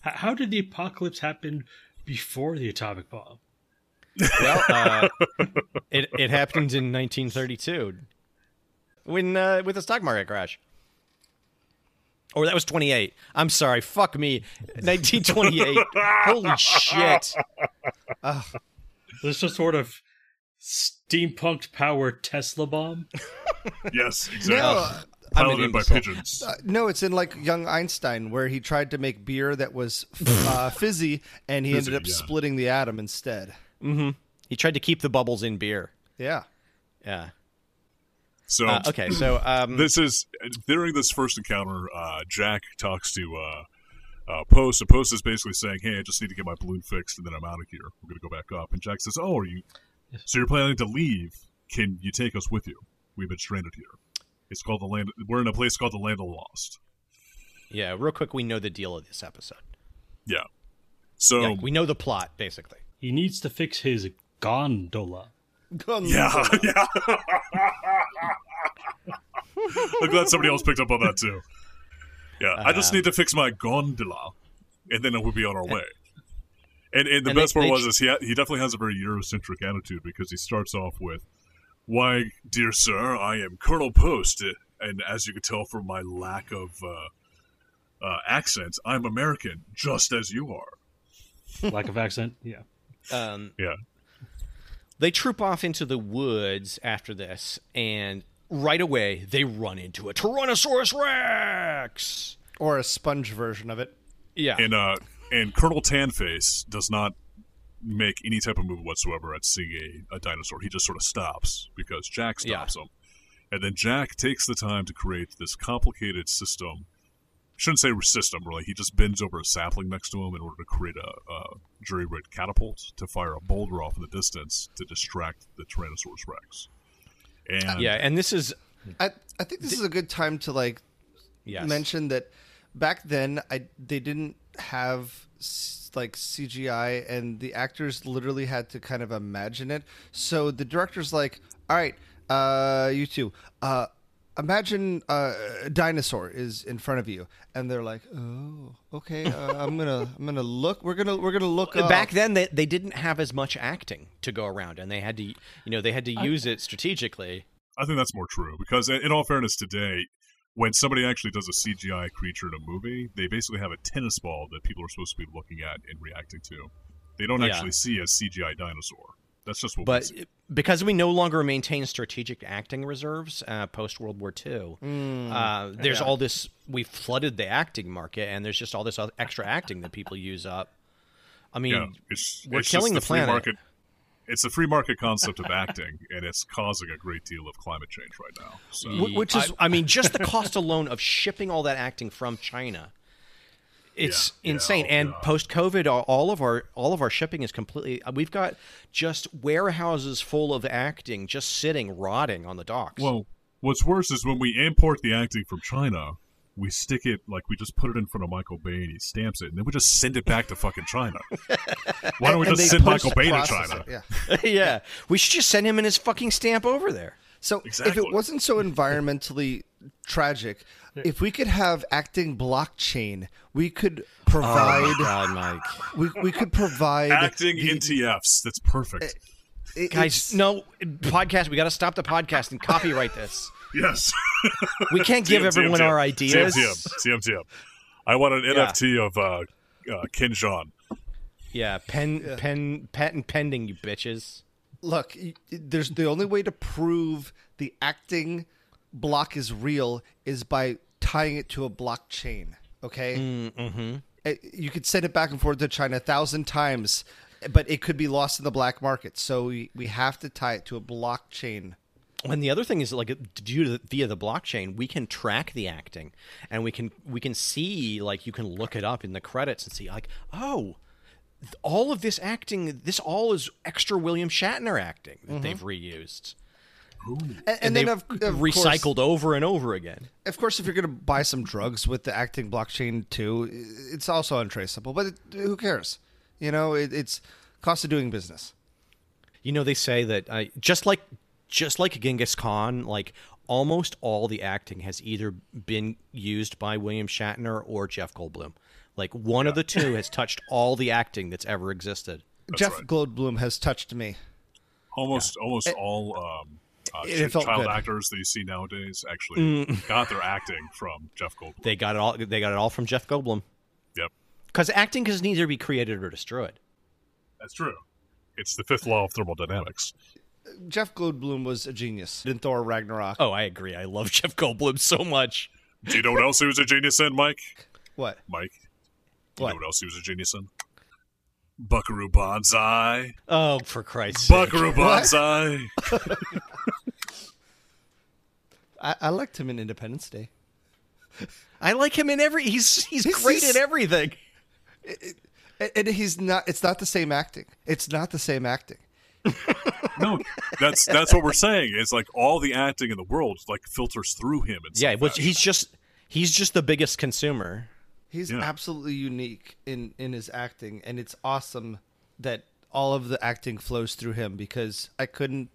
how did the apocalypse happen before the atomic bomb? Well, it happened in 1932 when with the stock market crash. Or that was 28. I'm sorry. Fuck me. 1928. Holy shit. This is sort of steampunked power Tesla bomb. Yes, exactly. Piloted by pigeons. No, it's in young Einstein, where he tried to make beer that was fizzy, and he ended up splitting the atom instead. Mm-hmm. He tried to keep the bubbles in beer. Yeah, Yeah. So okay, so this is during this first encounter. Jack talks to Post, and Post is basically saying, "Hey, I just need to get my balloon fixed, and then I'm out of here. We're going to go back up." And Jack says, "Oh, are you? So you're planning to leave? Can you take us with you? We've been stranded here. It's called the land. We're in a place called the Land of the Lost." Yeah, real quick, we know the deal of this episode. Yeah, so yeah, we know the plot basically. He needs to fix his gondola. Yeah, yeah. I'm glad somebody else picked up on that too. Yeah, I just need to fix my gondola, and then we'll be on our way. And the best part was is he definitely has a very Eurocentric attitude, because he starts off with, "Why, dear sir, I am Colonel Post, and as you can tell from my lack of accent, I'm American, just as you are." Lack of accent, yeah. Yeah. They troop off into the woods after this, and right away, they run into a Tyrannosaurus Rex! Or a sponge version of it. Yeah. And Colonel Tanface does not make any type of move whatsoever at seeing a dinosaur. He just sort of stops, because Jack stops him. And then Jack takes the time to create this complicated system. Shouldn't say system, really. He just bends over a sapling next to him in order to create a jury-rigged catapult to fire a boulder off in the distance to distract the Tyrannosaurus Rex. And yeah, and this is... I think this is a good time to mention that back then they didn't have CGI, and the actors literally had to kind of imagine it. So the director's like, "All right, you two... imagine a dinosaur is in front of you," and they're like, "Oh, okay. I'm gonna look. We're gonna look." Back then, they didn't have as much acting to go around, and they had to use it strategically. I think that's more true, because in all fairness, today, when somebody actually does a CGI creature in a movie, they basically have a tennis ball that people are supposed to be looking at and reacting to. They don't actually see a CGI dinosaur. That's just what we see. Because we no longer maintain strategic acting reserves post-World War II, there's all this... We flooded the acting market, and there's just all this extra acting that people use up. I mean, we're killing the planet. It's a free market concept of acting, and it's causing a great deal of climate change right now. So. Which is... I mean, just the cost alone of shipping all that acting from China... It's insane, and post-COVID, all of our shipping is completely. We've got just warehouses full of acting just sitting, rotting on the docks. Well, what's worse is when we import the acting from China, we stick it we just put it in front of Michael Bay and he stamps it, and then we just send it back to fucking China. Why don't we just send Michael Bay to China? Yeah, yeah, we should just send him and his fucking stamp over there. So exactly. If it wasn't so environmentally tragic, if we could have acting blockchain, we could provide. Oh my God, Mike. We could provide acting NTFs. That's perfect. Guys, no podcast. We got to stop the podcast and copyright this. Yes, we can't give everyone our ideas. TM. I want an NFT of Ken Jeong. Yeah, patent pending, you bitches. Look, there's the only way to prove the acting block is real is by tying it to a blockchain, okay? You could send it back and forth to China 1,000 times, but it could be lost in the black market. So we have to tie it to a blockchain. And the other thing is, via the blockchain, we can track the acting, and we can see, you can look it up in the credits and see, all of this acting, this all is extra William Shatner acting that they've reused. Ooh. And then of recycled course, over and over again. Of course, if you're going to buy some drugs with the acting blockchain too, it's also untraceable. But who cares? It's cost of doing business. They say that just like Genghis Khan, almost all the acting has either been used by William Shatner or Jeff Goldblum. One of the two has touched all the acting that's ever existed. That's Jeff Goldblum has touched me. Almost all child actors that you see nowadays actually got their acting from Jeff Goldblum. They got it all from Jeff Goldblum. Yep. Because acting can either be created or destroyed. That's true. It's the fifth law of thermodynamics. Jeff Goldblum was a genius in Thor Ragnarok. Oh, I agree. I love Jeff Goldblum so much. Do you know what else he was a genius in, Mike? What? Mike? You know what else he was a genius in? Buckaroo Banzai. Oh, for Christ's sake. Buckaroo Banzai. I liked him in Independence Day. I like him in every. He's great in everything. And he's not. It's not the same acting. No, that's what we're saying. It's like all the acting in the world like filters through him. And yeah, which he's just the biggest consumer. He's absolutely unique in his acting, and it's awesome that all of the acting flows through him, because I couldn't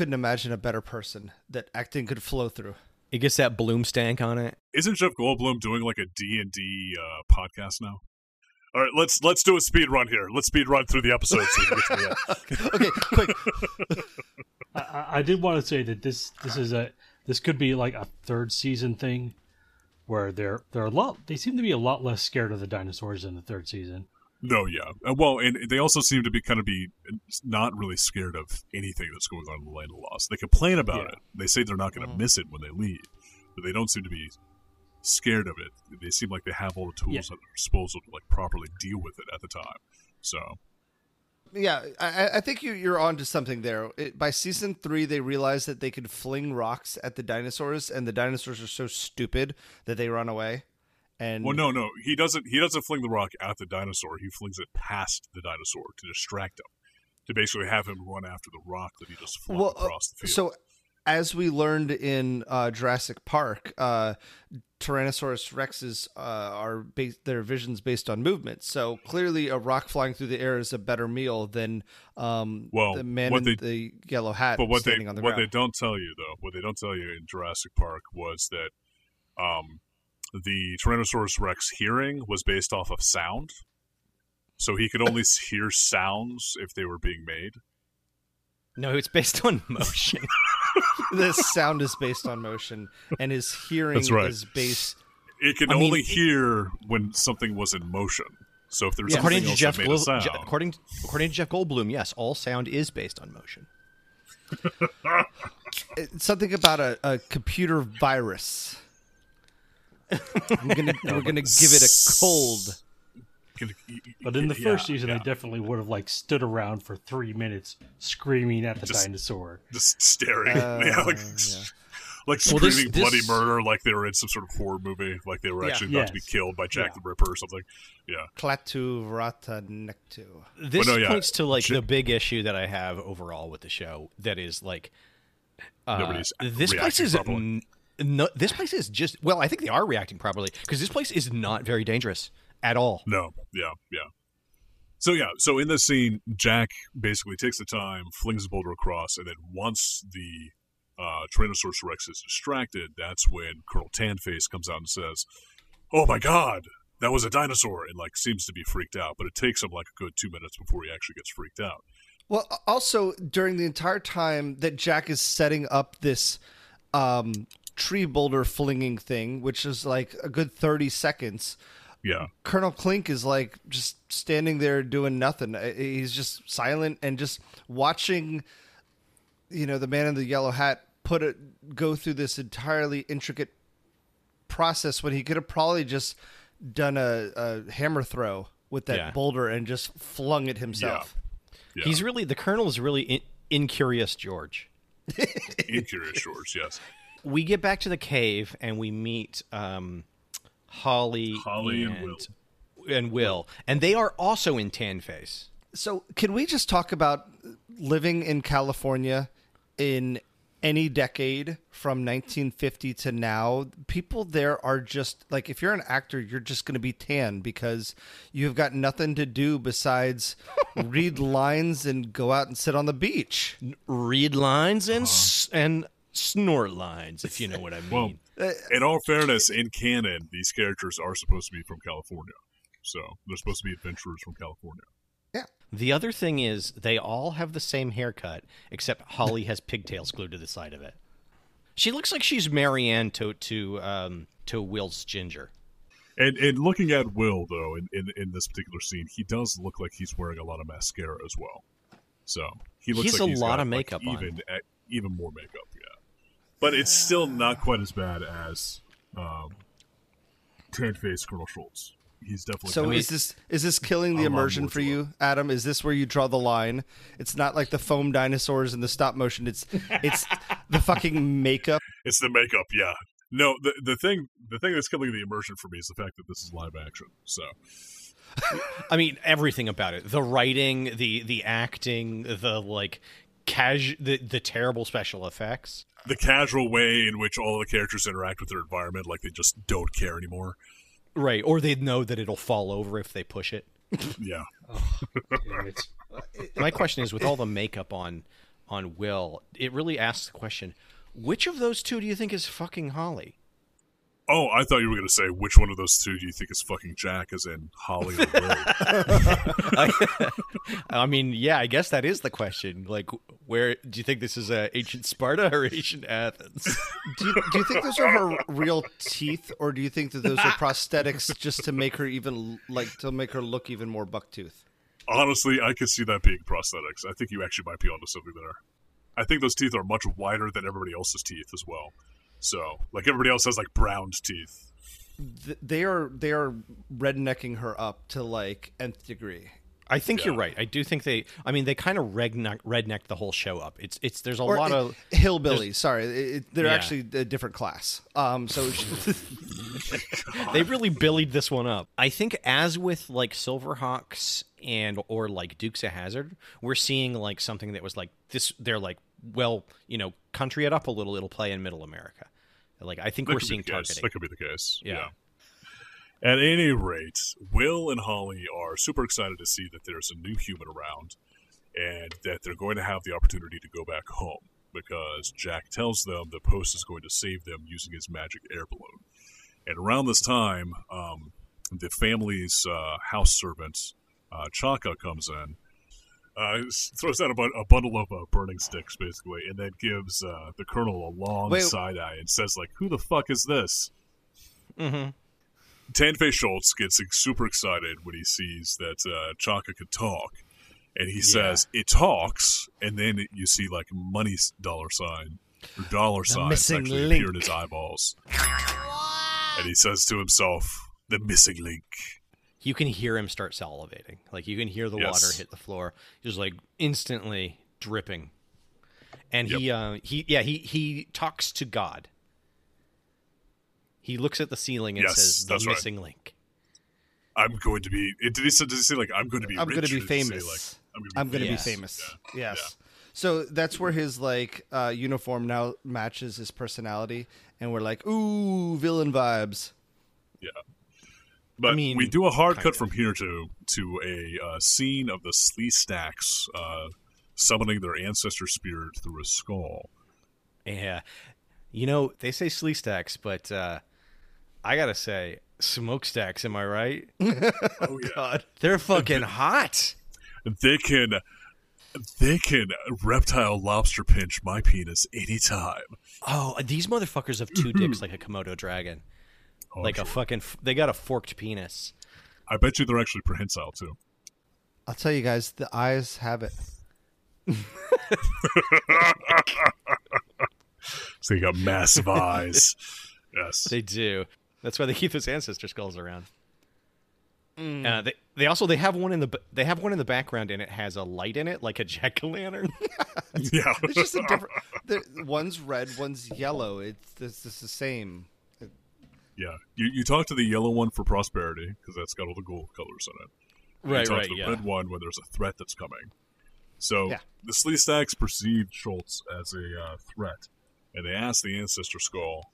imagine a better person that acting could flow through. It gets that Bloom stank on it. Isn't Jeff Goldblum doing like a D&D podcast now? All right, let's do a speed run here. Let's speed run through the episode. Okay, quick. I did want to say that this could be like a third season thing, where they seem to be a lot less scared of the dinosaurs in the third season. No, yeah, well, and they also seem to be not really scared of anything that's going on in the Land of the Lost. They complain about it. They say they're not going to miss it when they leave, but they don't seem to be scared of it. They seem like they have all the tools at their disposal to like properly deal with it at the time. So yeah, I think you're onto something there. By season 3 they realized that they could fling rocks at the dinosaurs, and the dinosaurs are so stupid that they run away. And well, no, he doesn't fling the rock at the dinosaur. He flings it past the dinosaur to distract him, to basically have him run after the rock that he just flung across the field. So as we learned in Jurassic Park, Tyrannosaurus Rexes their vision's based on movement. So clearly, a rock flying through the air is a better meal than the man in the yellow hat standing on the ground. What they don't tell you, though, in Jurassic Park was that the Tyrannosaurus Rex hearing was based off of sound, so he could only hear sounds if they were being made. No, it's based on motion. The sound is based on motion, and his hearing is based. It can hear when something was in motion. So if there's something else that made a sound, according to Jeff Goldblum, yes, all sound is based on motion. Something about a computer virus. We're gonna give it a cold. But in the first season, they definitely would have like stood around for 3 minutes screaming at the dinosaur, just staring, like screaming bloody murder, like they were in some sort of horror movie, like they were actually about to be killed by Jack the Ripper or something. Yeah, Klaatu Vrata Nektu. This points to like the big issue that I have overall with the show. That is like this place is just I think they are reacting properly, because this place is not very dangerous at all. No. Yeah. So in this scene, Jack basically takes the time, flings the boulder across, and then once the Tyrannosaurus Rex is distracted, that's when Colonel Tanface comes out and says, "Oh my God, that was a dinosaur," and like seems to be freaked out, but it takes him like a good 2 minutes before he actually gets freaked out. Well, also during the entire time that Jack is setting up this tree boulder flinging thing, which is like a good 30 seconds, yeah, Colonel Klink is like just standing there doing nothing. He's just silent and just watching, the man in the yellow hat go through this entirely intricate process when he could have probably just done a hammer throw with that boulder and just flung it himself. Yeah. He's really the Colonel's really incurious George. Incurious George, yes. We get back to the cave and we meet Holly and Will. And they are also in Tanface. So can we just talk about living in California in any decade from 1950 to now? People there are just like, if you're an actor, you're just going to be tan because you've got nothing to do besides read lines and go out and sit on the beach. Read lines and snort lines, if you know what I mean. Well, in all fairness, in canon, these characters are supposed to be from California. So they're supposed to be adventurers from California. Yeah. The other thing is they all have the same haircut, except Holly has pigtails glued to the side of it. She looks like she's Marianne to Will's ginger. And looking at Will, though, in this particular scene, he does look like he's wearing a lot of mascara as well. So he looks like he's got a lot of makeup on. Even more makeup, yeah. But it's still not quite as bad as Tanface Colonel Schultz. He's definitely is this killing the immersion for you, Adam? Is this where you draw the line? It's not like the foam dinosaurs and the stop motion. It's The fucking makeup. It's the makeup, yeah. No, the thing that's killing the immersion for me is the fact that this is live action. So, I mean, everything about it: the writing, the acting, the terrible special effects, the casual way in which all the characters interact with their environment, like they just don't care anymore. Right, or they know that it'll fall over if they push it. Yeah. Oh, my question is, with all the makeup on Will, it really asks the question: which of those two do you think is fucking Holly? Oh, I thought you were going to say, which one of those two do you think is fucking Jack, as in Holly or Will? I mean, yeah, I guess that is the question. Like, where do you think this is, ancient Sparta or ancient Athens? Do you think those are her real teeth, or do you think that those are prosthetics just to make her even, like, to make her look even more bucktooth? Honestly, I could see that being prosthetics. I think you actually might be onto something there. I think those teeth are much wider than everybody else's teeth as well. So, like, everybody else has, like, browned teeth. They are rednecking her up to, like, nth degree. I think you're right. I do think they kind of redneck the whole show up. It's there's a or lot of hillbillies. Sorry, they're actually a different class. So they really billied this one up. I think, as with like Silverhawks or like Dukes of Hazard, we're seeing like something that was like this. They're like, well, you know, country it up a little. It'll play in Middle America. Like, I think that we're seeing targeting. That could be the case. Yeah. At any rate, Will and Holly are super excited to see that there's a new human around and that they're going to have the opportunity to go back home, because Jack tells them the Post is going to save them using his magic air balloon. And around this time, the family's house servant, Chaka, comes in, throws out a bundle of burning sticks, basically, and then gives the colonel a long side eye and says, like, who the fuck is this? Mm-hmm. Tanfei Schultz gets super excited when he sees that Chaka can talk, and he says, it talks, and then you see, like, money dollar signs actually appear in his eyeballs. And he says to himself, the missing link. You can hear him start salivating. Like, you can hear the water hit the floor. Just, like, instantly dripping. And he talks to God. He looks at the ceiling and says, the missing link. I'm going to be... Did he say, like, I'm going to be rich? I'm going to be famous. I'm going to be famous. Yeah. Yes. Yeah. So that's where his, like, uniform now matches his personality. And we're like, ooh, villain vibes. Yeah. But I mean, we do a hard cut from here to a scene of the Sleestacks summoning their ancestor spirit through a skull. Yeah. You know, they say Sleestacks, but... I gotta say, smokestacks, am I right? Oh, yeah. God. They're fucking hot. They can reptile lobster pinch my penis anytime. Oh, these motherfuckers have two dicks like a Komodo dragon. Oh, like sure. They got a forked penis. I bet you they're actually prehensile, too. I'll tell you guys, the eyes have it. So you got massive eyes. Yes. They do. That's why they keep those ancestor skulls around. Mm. They also have one in the background, and it has a light in it, like a jack-o'-lantern. Yeah, it's just a different. One's red, one's yellow. It's the same. Yeah, you talk to the yellow one for prosperity because that's got all the gold colors in it. Right, you talk to the red one when there's a threat that's coming. So the Sleestacks perceived Schultz as a threat, and they asked the ancestor skull.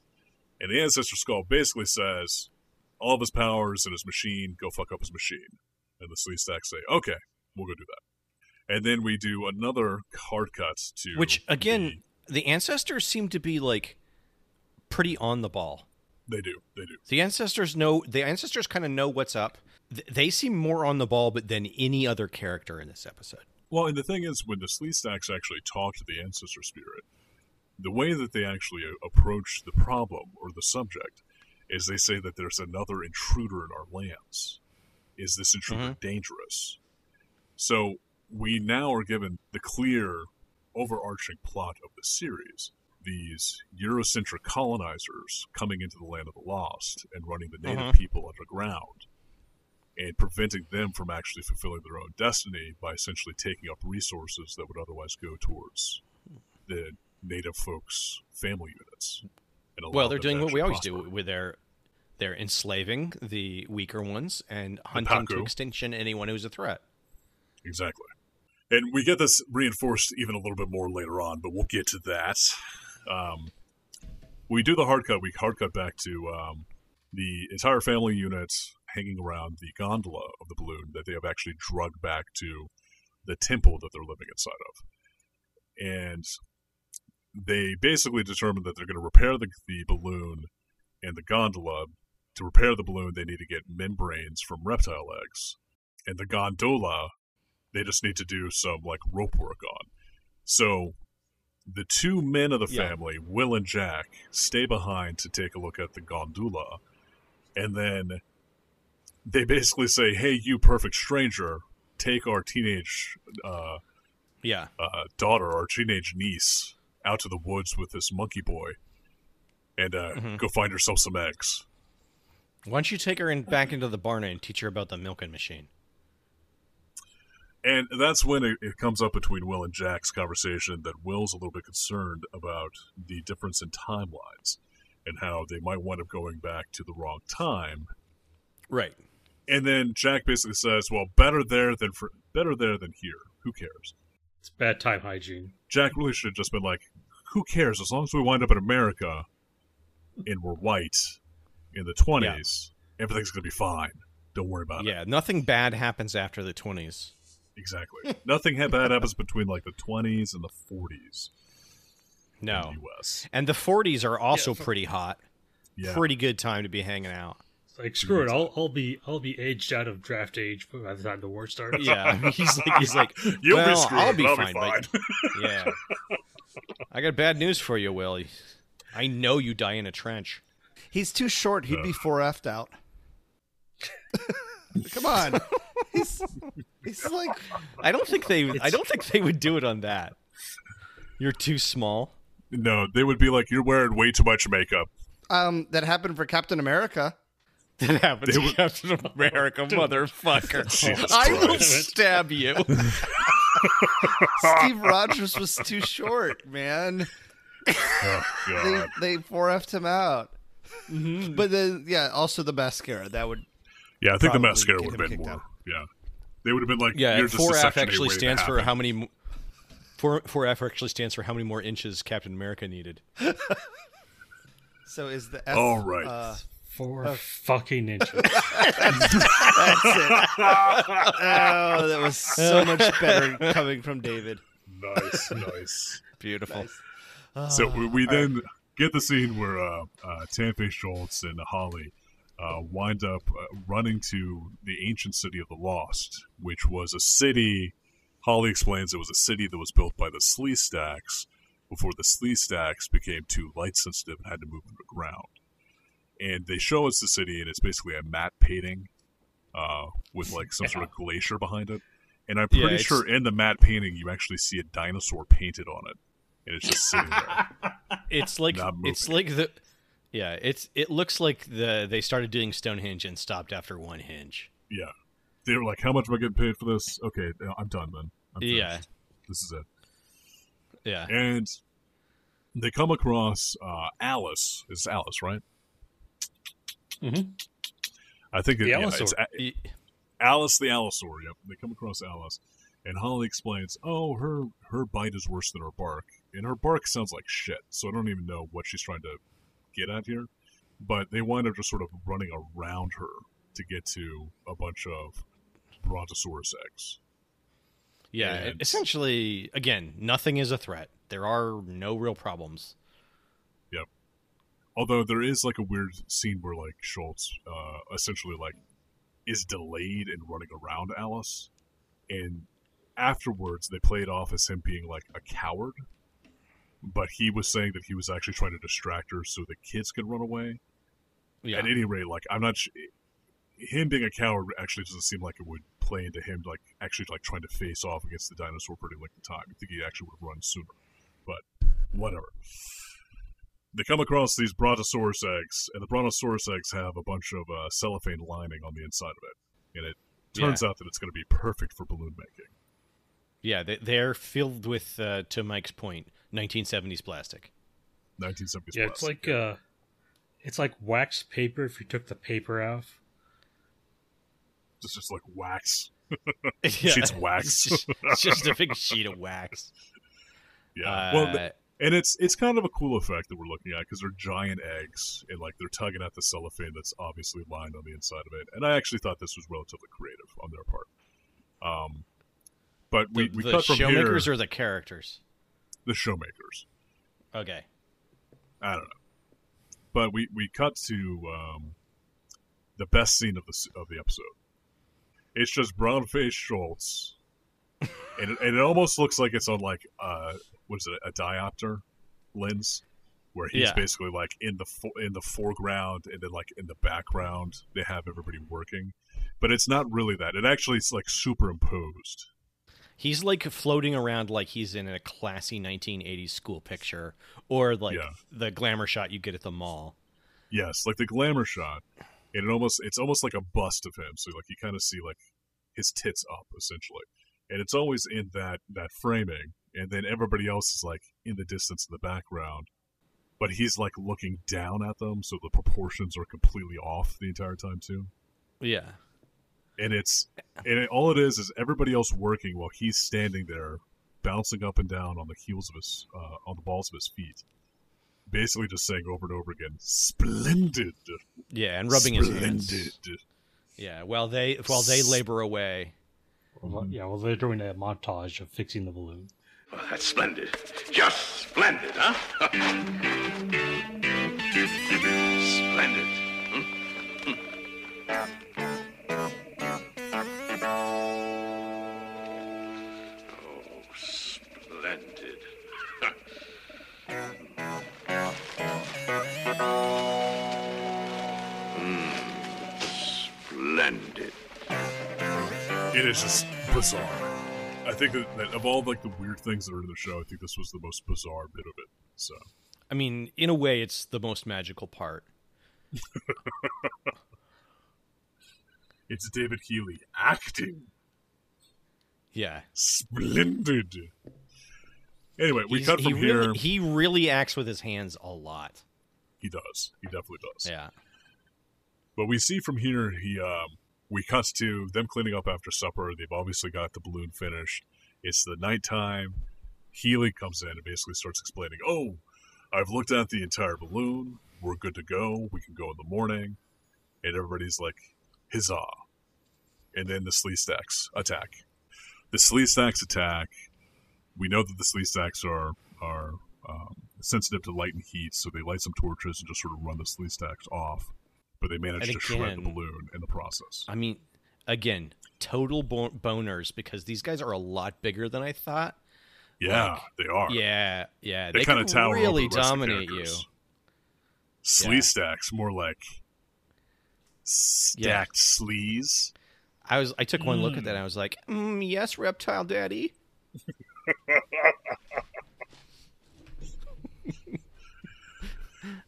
And the ancestor skull basically says, all of his powers and his machine, go fuck up his machine. And the Sleestacks say, okay, we'll go do that. And then we do another hard cut to... Which, again, the ancestors seem to be, like, pretty on the ball. They do. The ancestors kind of know what's up. They seem more on the ball than any other character in this episode. Well, and the thing is, when the Sleestacks actually talk to the ancestor spirit, the way that they actually approach the problem or the subject is they say that there's another intruder in our lands. Is this intruder dangerous? So we now are given the clear overarching plot of the series. These Eurocentric colonizers coming into the Land of the Lost and running the native people underground and preventing them from actually fulfilling their own destiny by essentially taking up resources that would otherwise go towards the Native folks' family units. Well, they're doing what we always do with they're enslaving the weaker ones and hunting to extinction anyone who's a threat. Exactly. And we get this reinforced even a little bit more later on, but we'll get to that. We do the hard cut. We hard cut back to the entire family unit hanging around the gondola of the balloon that they have actually drugged back to the temple that they're living inside of. And they basically determine that they're going to repair the balloon and the gondola. To repair the balloon, they need to get membranes from reptile eggs. And the gondola, they just need to do some, like, rope work on. So the two men of the family, Will and Jack, stay behind to take a look at the gondola. And then they basically say, hey, you perfect stranger, take our teenage daughter, our teenage niece, out to the woods with this monkey boy and go find yourself some eggs. Why don't you take her back into the barn and teach her about the milking machine? And that's when it comes up between Will and Jack's conversation that Will's a little bit concerned about the difference in timelines and how they might wind up going back to the wrong time. Right. And then Jack basically says, well, better there than here. Who cares? It's bad time hygiene. Jack really should have just been like, who cares? As long as we wind up in America and we're white in the 20s, everything's going to be fine. Don't worry about it. Yeah, nothing bad happens after the 20s. Exactly. Nothing bad happens between like the 20s and the 40s. No. In the US. And the 40s are also pretty hot. Yeah. Pretty good time to be hanging out. It's like, screw it, I'll be aged out of draft age by the time the war starts. Yeah. He's like I'll be fine. But, yeah. I got bad news for you, Will. I know you die in a trench. He's too short. He'd be 4F'd out. Come on. He's like, I don't think they would do it on that. You're too small. No, they would be like, you're wearing way too much makeup. That happened for Captain America. That happened to Captain America, motherfucker. I will stab you. Steve Rogers was too short, man. Oh, God. They 4F'd him out. Mm-hmm. But then, also the mascara. That would. Yeah, I think the mascara would have been more. Out. Yeah. They would have been like, yeah, 4F actually stands for how many 4F actually stands for how many more inches Captain America needed. So is the F all right. 4 fucking inches. That's it. Oh, that was so much better coming from David. Nice. Beautiful. Nice. So we then get the scene where Tampa Schultz and Holly wind up running to the ancient city of the Lost, which was a city, Holly explains it was a city that was built by the Sleestacks before the Sleestacks became too light sensitive and had to move underground. And they show us the city, and it's basically a matte painting with like some sort of glacier behind it. And I'm pretty sure in the matte painting you actually see a dinosaur painted on it, and it's just sitting there. It looks like they started doing Stonehenge and stopped after one hinge. Yeah. They were like, how much am I getting paid for this? Okay, I'm done, man. I'm finished. This is it. Yeah. And they come across Alice. It's Alice, right? Mm-hmm. I think Alice the Allosaur, yep. They come across Alice, and Holly explains, her bite is worse than her bark. And her bark sounds like shit, so I don't even know what she's trying to get out here, but they wind up just sort of running around her to get to a bunch of brontosaurus eggs. Yeah, and essentially, again, nothing is a threat. There are no real problems. Yep. Although there is like a weird scene where like Schultz essentially like is delayed in running around Alice, and afterwards they play it off as him being like a coward. But he was saying that he was actually trying to distract her so the kids could run away. Yeah. At any rate, like, I'm not... Him being a coward actually doesn't seem like it would play into him, like, actually, like, trying to face off against the dinosaur pretty late in time. I think he actually would have run sooner. But, whatever. They come across these brontosaurus eggs, and the brontosaurus eggs have a bunch of cellophane lining on the inside of it. And it turns out that it's going to be perfect for balloon making. Yeah, they're filled with, to Mike's point... 1970s plastic. 1970s plastic. Yeah, it's like it's like wax paper if you took the paper off. It's just like wax. Yeah. Sheets of wax. It's just a big sheet of wax. Yeah. Well, and it's kind of a cool effect that we're looking at because they're giant eggs and like they're tugging at the cellophane that's obviously lined on the inside of it. And I actually thought this was relatively creative on their part. But we cut from here. The showmakers or the characters? The showmakers. Okay. I don't know. But we cut to the best scene of the episode. It's just brown-faced Schultz, and it almost looks like it's on like what is it, a diopter lens, where he's basically like in the foreground, and then like in the background they have everybody working, but it's not really that. It actually is like superimposed. He's like floating around like he's in a classy 1980s school picture, or like the glamour shot you get at the mall. Yes, like the glamour shot. And it's almost like a bust of him. So like you kind of see like his tits up essentially, and it's always in that framing. And then everybody else is like in the distance in the background, but he's like looking down at them. So the proportions are completely off the entire time too. Yeah. And all it is everybody else working while he's standing there bouncing up and down on the heels of his on the balls of his feet. Basically just saying over and over again, "Splendid." Yeah, and rubbing his hands. Yeah, while they labor away. Well, they're doing a montage of fixing the balloon. Oh, that's splendid. Just splendid, huh? Splendid. Oh, splendid. It is just bizarre. I think that of all like the weird things that are in the show, I think this was the most bizarre bit of it. So, I mean, in a way, it's the most magical part. It's David Healy acting. Yeah, splendid. Anyway, we cut from here. He really acts with his hands a lot. He does. He definitely does. Yeah. But we see from here we cut to them cleaning up after supper. They've obviously got the balloon finished. It's the nighttime. Healy comes in and basically starts explaining, "Oh, I've looked at the entire balloon. We're good to go. We can go in the morning." And everybody's like, "Huzzah." And then the Sleestacks attack. The Sleestacks attack. We know that the Sleestacks are sensitive to light and heat, so they light some torches and just sort of run the Sleestacks off. But they managed to shred the balloon in the process. I mean, again, total boners, because these guys are a lot bigger than I thought. Yeah, like, they are. Yeah, yeah. They kind of tower really over the rest dominate of you. Sleestacks, more like stacked sleaze. I took one look at that and I was like, yes, Reptile Daddy.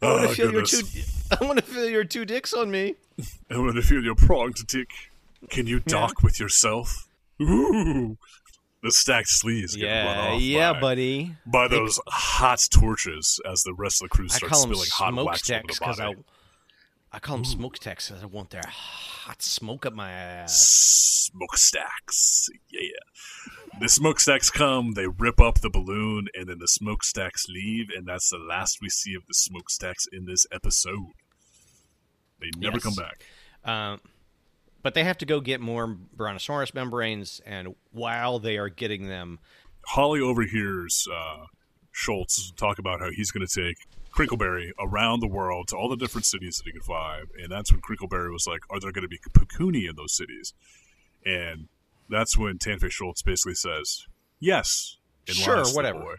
I want to feel your two dicks on me. I want to feel your pronged dick. Can you dock with yourself? Ooh. The stacked sleeves get run off buddy. By those hot torches as the rest of the crew starts spilling hot wax over the body. I call them smokestacks because I want their hot smoke up my ass. Smokestacks, yeah. The smokestacks come, they rip up the balloon, and then the smokestacks leave, and that's the last we see of the smokestacks in this episode. They never come back. But they have to go get more Brontosaurus membranes, and while they are getting them... Holly overhears Schultz talk about how he's going to take Crinkleberry around the world to all the different cities that he could find, and that's when Crinkleberry was like, "Are there going to be Pikuni in those cities?" And that's when Tanfei Schultz basically says, "Yes, sure, whatever, boy.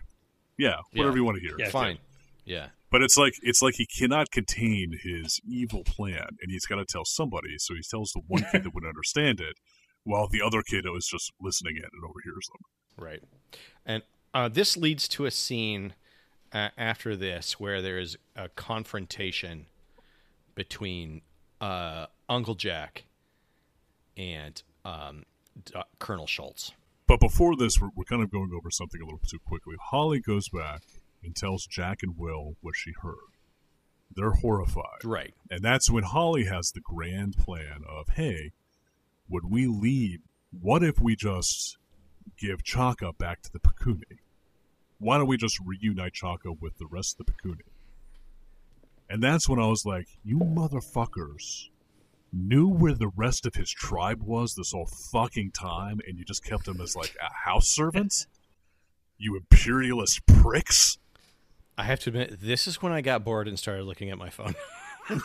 Whatever you want to hear, fine, yeah." But it's like he cannot contain his evil plan, and he's got to tell somebody. So he tells the one kid that would understand it, while the other kid is just listening in and overhears them. Right, and this leads to a scene. After this, where there is a confrontation between Uncle Jack and Colonel Schultz. But before this, we're kind of going over something a little too quickly. Holly goes back and tells Jack and Will what she heard. They're horrified. Right. And that's when Holly has the grand plan of, hey, would we lead? What if we just give Chaka back to the Pikuni? Why don't we just reunite Chaka with the rest of the Pikuni? And that's when I was like, you motherfuckers knew where the rest of his tribe was this whole fucking time, and you just kept him as, like, a house servant? You imperialist pricks? I have to admit, this is when I got bored and started looking at my phone. To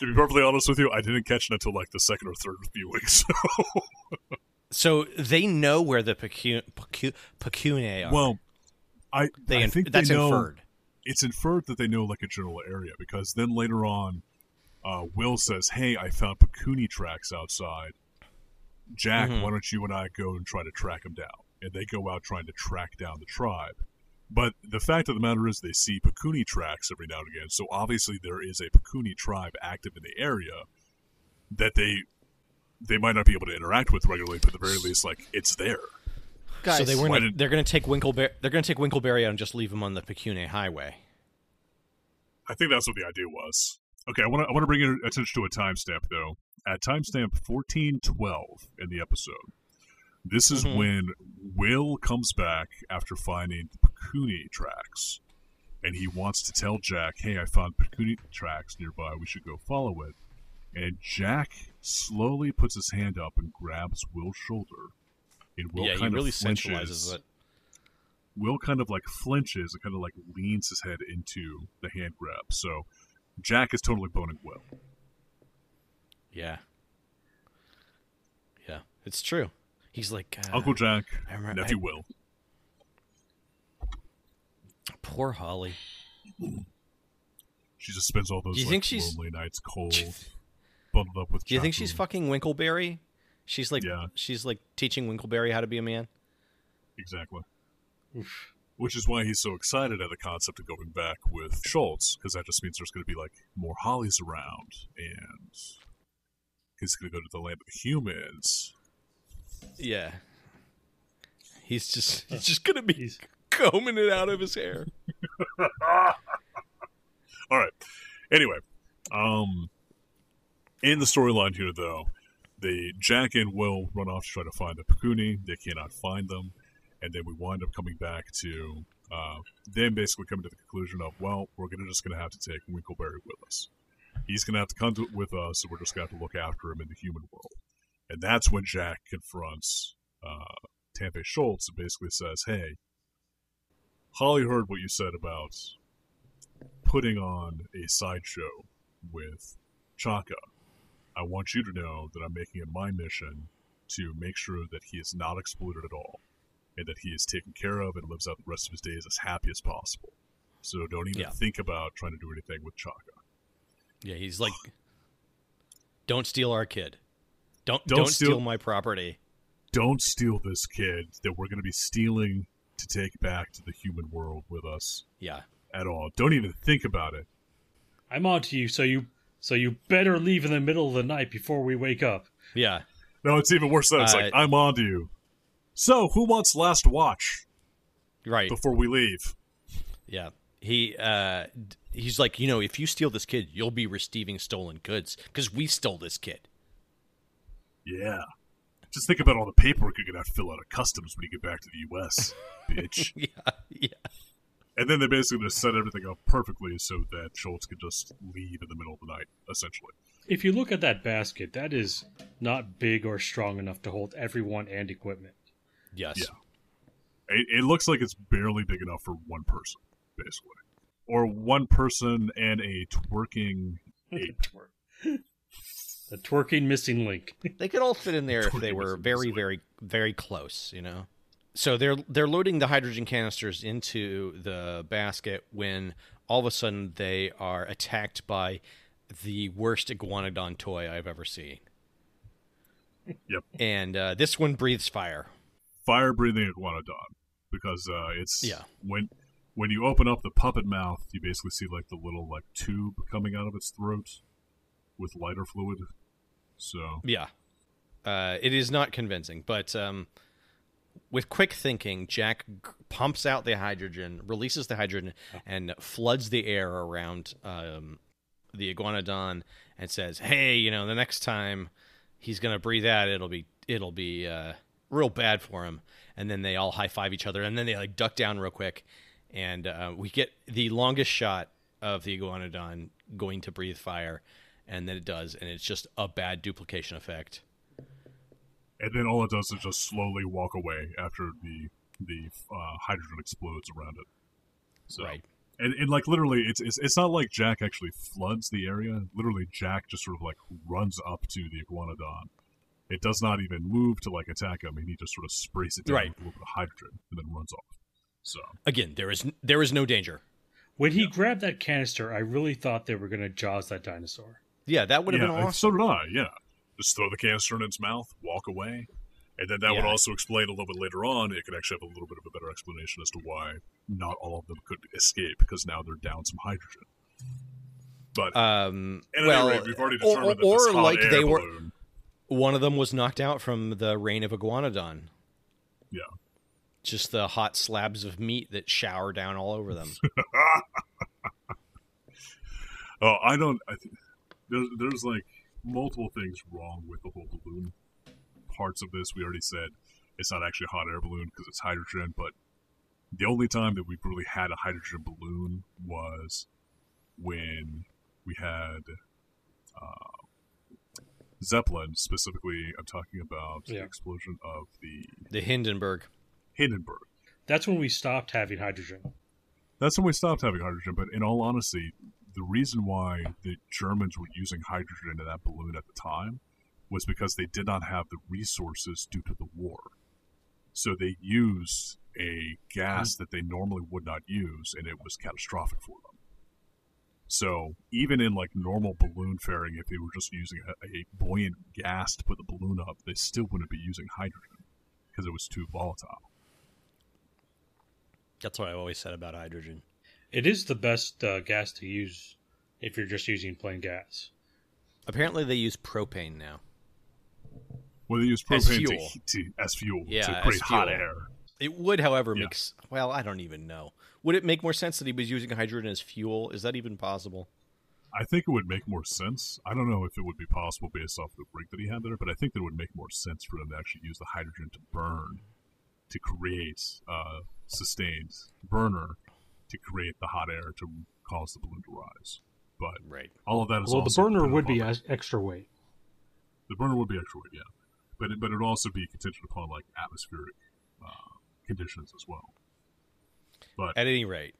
be perfectly honest with you, I didn't catch it until, like, the second or third viewing, so... So they know where the Pikuni are. Well, I think that's inferred. It's inferred that they know, like, a general area, because then later on, Will says, hey, I found Pikuni tracks outside. Jack, why don't you and I go and try to track them down? And they go out trying to track down the tribe. But the fact of the matter is they see Pikuni tracks every now and again, so obviously there is a Pikuni tribe active in the area that they might not be able to interact with regularly, but at the very least, like, it's there. Guys, so they're going to take Winkleberry out and just leave him on the Pikuni Highway. I think that's what the idea was. Okay, I want to bring your attention to a timestamp, though. At timestamp 14:12 in the episode, this is when Will comes back after finding the Pikuni tracks, and he wants to tell Jack, hey, I found Pikuni tracks nearby, we should go follow it. And Jack slowly puts his hand up and grabs Will's shoulder. And Will kind of really sensualizes it. Will kind of like flinches and kind of like leans his head into the hand grab. So Jack is totally boning Will. Yeah. Yeah, it's true. He's like... Uncle Jack, nephew Will. Poor Holly. She just spends all those like, lonely nights cold, bundled up with... Do you think she's fucking Winkleberry? She's like, she's like teaching Winkleberry how to be a man. Exactly. Oof. Which is why he's so excited at the concept of going back with Schultz, because that just means there's going to be like more Hollies around, and he's going to go to the land of the humans. Yeah. He's just going to be combing it out of his hair. All right. Anyway, in the storyline here, though, Jack and Will run off to try to find the Pikuni. They cannot find them. And then we wind up coming back to them basically coming to the conclusion of, well, we're just going to have to take Winkleberry with us. He's going to have to come with us, and we're just going to have to look after him in the human world. And that's when Jack confronts Tampe Schultz and basically says, hey, Holly heard what you said about putting on a sideshow with Chaka. I want you to know that I'm making it my mission to make sure that he is not exploited at all, and that he is taken care of and lives out the rest of his days as happy as possible. So don't even think about trying to do anything with Chaka. Yeah, he's like, don't steal our kid. Don't steal my property. Don't steal this kid that we're going to be stealing to take back to the human world with us. Yeah. At all. Don't even think about it. I'm on to you, so you better leave in the middle of the night before we wake up. Yeah. No, it's even worse than that. It's like, I'm on to you. So, who wants last watch? Right. Before we leave. Yeah. He's like, you know, if you steal this kid, you'll be receiving stolen goods, because we stole this kid. Yeah. Just think about all the paperwork you're going to have to fill out at customs when you get back to the U.S., bitch. Yeah. And then they basically just set everything up perfectly so that Schultz could just leave in the middle of the night, essentially. If you look at that basket, that is not big or strong enough to hold everyone and equipment. Yes. Yeah. It looks like it's barely big enough for one person, basically. Or one person and a twerking ape. The twerking missing link. They could all fit in there if they were very, very, very close, you know? So they're loading the hydrogen canisters into the basket when all of a sudden they are attacked by the worst iguanodon toy I've ever seen. Yep. And this one breathes fire. Fire-breathing iguanodon. Because it's... Yeah. When you open up the puppet mouth, you basically see like the little like tube coming out of its throat with lighter fluid. So... Yeah. It is not convincing, but with quick thinking, Jack pumps out the hydrogen, releases the hydrogen, and floods the air around the Iguanodon and says, "Hey, you know, the next time he's gonna breathe out, it'll be real bad for him." And then they all high five each other, and then they like duck down real quick, and we get the longest shot of the Iguanodon going to breathe fire, and then it does, and it's just a bad duplication effect. And then all it does is just slowly walk away after the hydrogen explodes around it. So, right. And like literally, it's not like Jack actually floods the area. Literally, Jack just sort of like runs up to the Iguanodon. It does not even move to like attack him, and he just sort of sprays it down with a little bit of hydrogen and then runs off. So again, there is no danger. When he grabbed that canister, I really thought they were going to Jaws that dinosaur. Yeah, that would have been awesome. So did I. Yeah. Just throw the canister in its mouth, walk away, and then that would also explain a little bit later on. It could actually have a little bit of a better explanation as to why not all of them could escape, because now they're down some hydrogen. But anyway, we've already determined that this hot air balloon, one of them was knocked out from the reign of Iguanodon. Yeah, just the hot slabs of meat that shower down all over them. Oh, I don't. There's like multiple things wrong with the whole balloon parts of this. We already said it's not actually a hot air balloon because it's hydrogen, but the only time that we really had a hydrogen balloon was when we had Zeppelin, specifically. I'm talking about the explosion of the Hindenburg. That's when we stopped having hydrogen. But in all honesty, the reason why the Germans were using hydrogen in that balloon at the time was because they did not have the resources due to the war. So they used a gas that they normally would not use, and it was catastrophic for them. So even in like normal balloon fairing, if they were just using a buoyant gas to put the balloon up, they still wouldn't be using hydrogen because it was too volatile. That's what I always said about hydrogen. It is the best gas to use if you're just using plain gas. Apparently, they use propane now. Well, they use propane as fuel. To create hot air. It would, however, make... Well, I don't even know. Would it make more sense that he was using hydrogen as fuel? Is that even possible? I think it would make more sense. I don't know if it would be possible based off the rig that he had there, but I think that it would make more sense for them to actually use the hydrogen to burn, to create sustained burner, to create the hot air to cause the balloon to rise. But all of that is also... Well, the burner would be extra weight. The burner would be extra weight, yeah. But it would also be contingent upon like atmospheric conditions as well. But at any rate.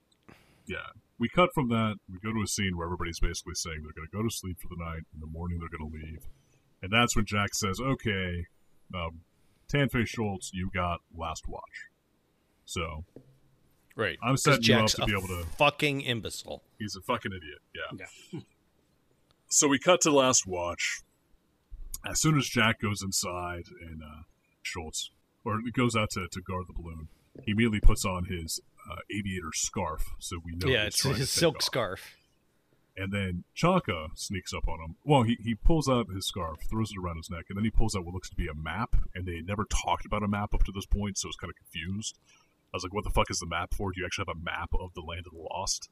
Yeah. We cut from that. We go to a scene where everybody's basically saying they're going to go to sleep for the night. In the morning, they're going to leave. And that's when Jack says, okay, Tanface Schultz, you got last watch. So... Right, I'm setting you up to be able to. Fucking imbecile. He's a fucking idiot. Yeah. So we cut to last watch. As soon as Jack goes inside and Schultz, or goes out to guard the balloon, he immediately puts on his aviator scarf, so we know. Yeah, it's his silk scarf. And then Chaka sneaks up on him. Well, he pulls out his scarf, throws it around his neck, and then he pulls out what looks to be a map. And they had never talked about a map up to this point, so I was kind of confused. I was like, what the fuck is the map for? Do you actually have a map of the Land of the Lost?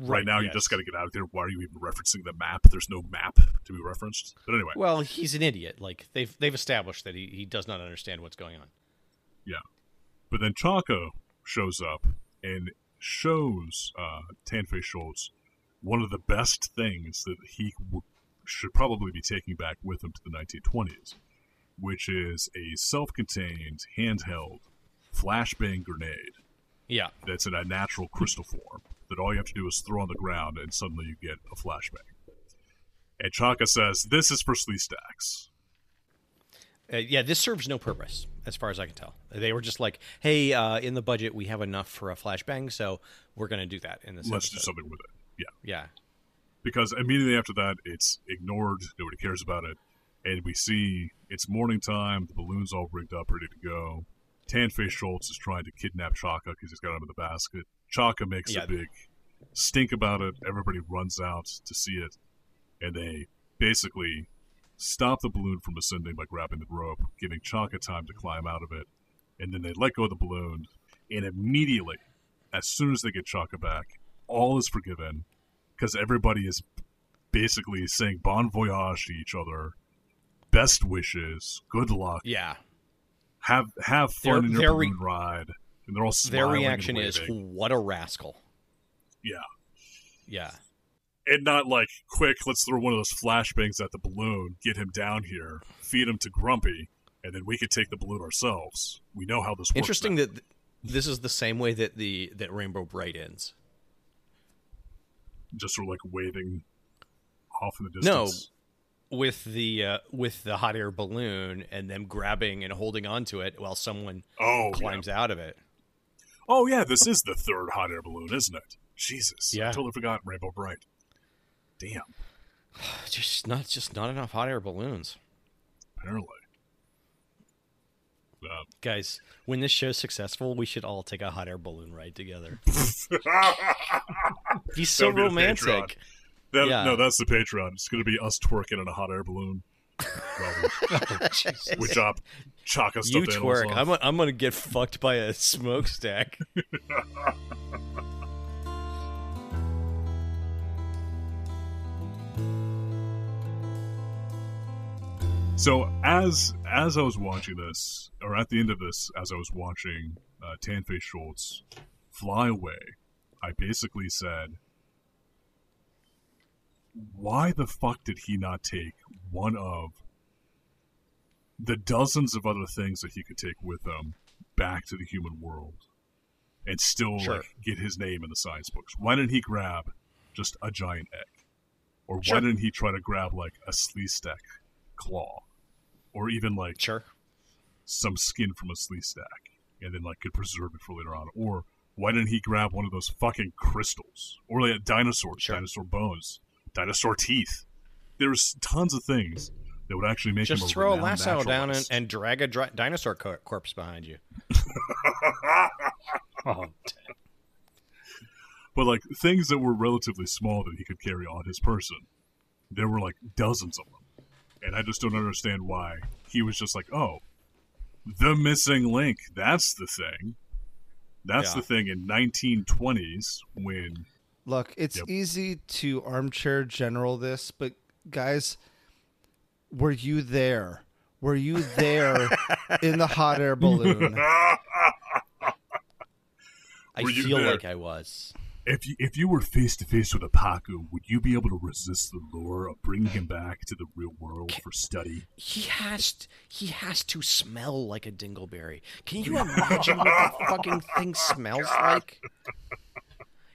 Right now, you just got to get out of there. Why are you even referencing the map? There's no map to be referenced. But anyway. Well, he's an idiot. Like, they've established that he does not understand what's going on. Yeah. But then Chaka shows up and shows Tanface Schultz one of the best things that he should probably be taking back with him to the 1920s, which is a self-contained, handheld flashbang grenade. Yeah. That's in a natural crystal form that all you have to do is throw on the ground and suddenly you get a flashbang. And Chaka says, this is for Sleestacks. This serves no purpose, as far as I can tell. They were just like, hey, in the budget we have enough for a flashbang, so we're going to do that in this episode. Let's do something with it. Yeah. Because immediately after that, it's ignored. Nobody cares about it. And we see it's morning time. The balloon's all rigged up, ready to go. Tanface Schultz is trying to kidnap Chaka because he's got him in the basket. Chaka makes a big stink about it. Everybody runs out to see it, and they basically stop the balloon from ascending by grabbing the rope, giving Chaka time to climb out of it, and then they let go of the balloon, and immediately, as soon as they get Chaka back, all is forgiven, because everybody is basically saying bon voyage to each other, best wishes, good luck, yeah, have fun in your balloon ride, and they're all smiling. Their reaction is, what a rascal. Yeah. Yeah. And not like, quick, let's throw one of those flashbangs at the balloon, get him down here, feed him to Grumpy, and then we could take the balloon ourselves. We know how this works. Interesting now. That this is the same way that that Rainbow Bright ends. Just sort of like waving off in the distance. No, with the hot air balloon and them grabbing and holding onto it while someone climbs out of it. Oh, yeah, this is the third hot air balloon, isn't it? Jesus, yeah. I totally forgot Rainbow Bright. Damn. Just not enough hot air balloons. Apparently. Guys, when this show's successful, we should all take a hot air balloon ride together. He's so romantic. No, that's the Patreon. It's going to be us twerking in a hot air balloon. We chalk us. You twerk. I'm going to get fucked by a smokestack. So as I was watching this, or at the end of this, as I was watching Tanface Schultz fly away, I basically said, why the fuck did he not take one of the dozens of other things that he could take with him back to the human world and still get his name in the science books? Why didn't he grab just a giant egg? Or why didn't he try to grab like a sleestack claw, or even like some skin from a sleestack, and then like could preserve it for later on? Or why didn't he grab one of those fucking crystals, or like dinosaurs, dinosaur bones, dinosaur teeth? There's tons of things that would actually make him throw a lasso down and drag a dinosaur corpse behind you. Oh, but like things that were relatively small that he could carry on his person, there were like dozens of them. And I just don't understand why he was just like, oh, the missing link. That's the thing. That's the thing in 1920s when... Look, it's easy to armchair general this, but guys, were you there? Were you there in the hot air balloon? I feel like I was. If you were face-to-face with Apaku, would you be able to resist the lure of bringing him back to the real world for study? He has to smell like a dingleberry. Can you imagine what the fucking thing smells like?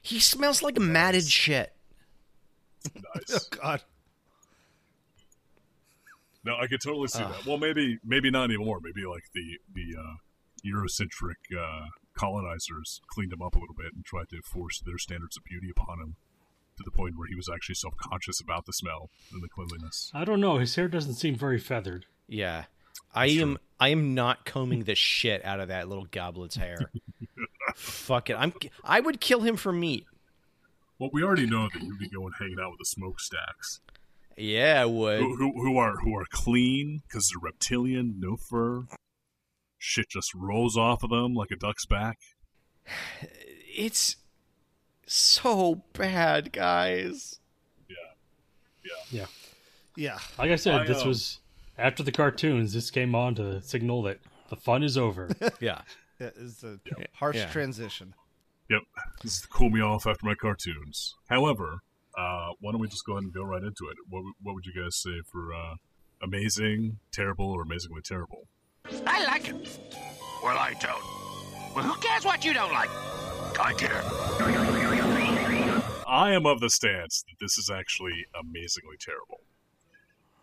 He smells like matted shit. Nice. Oh, God. No, I could totally see that. Well, maybe not anymore. Maybe like the Eurocentric... colonizers cleaned him up a little bit and tried to force their standards of beauty upon him to the point where he was actually self-conscious about the smell and the cleanliness. I don't know. His hair doesn't seem very feathered. Yeah. I am not combing the shit out of that little goblet's hair. Fuck it. I would kill him for meat. Well, we already know that you'd be going hanging out with the smokestacks. Yeah, I would. Who are clean because they're reptilian, no fur. Shit just rolls off of them like a duck's back. It's so bad, guys. Yeah. Like I said, this was after the cartoons. This came on to signal that the fun is over. Yeah. It is a harsh transition. Yep. This is to cool me off after my cartoons. However, why don't we just go ahead and go right into it? What would you guys say for Amazing, Terrible, or Amazingly Terrible? I like it. Well, I don't. Well, who cares what you don't like? I care. I am of the stance that this is actually amazingly terrible.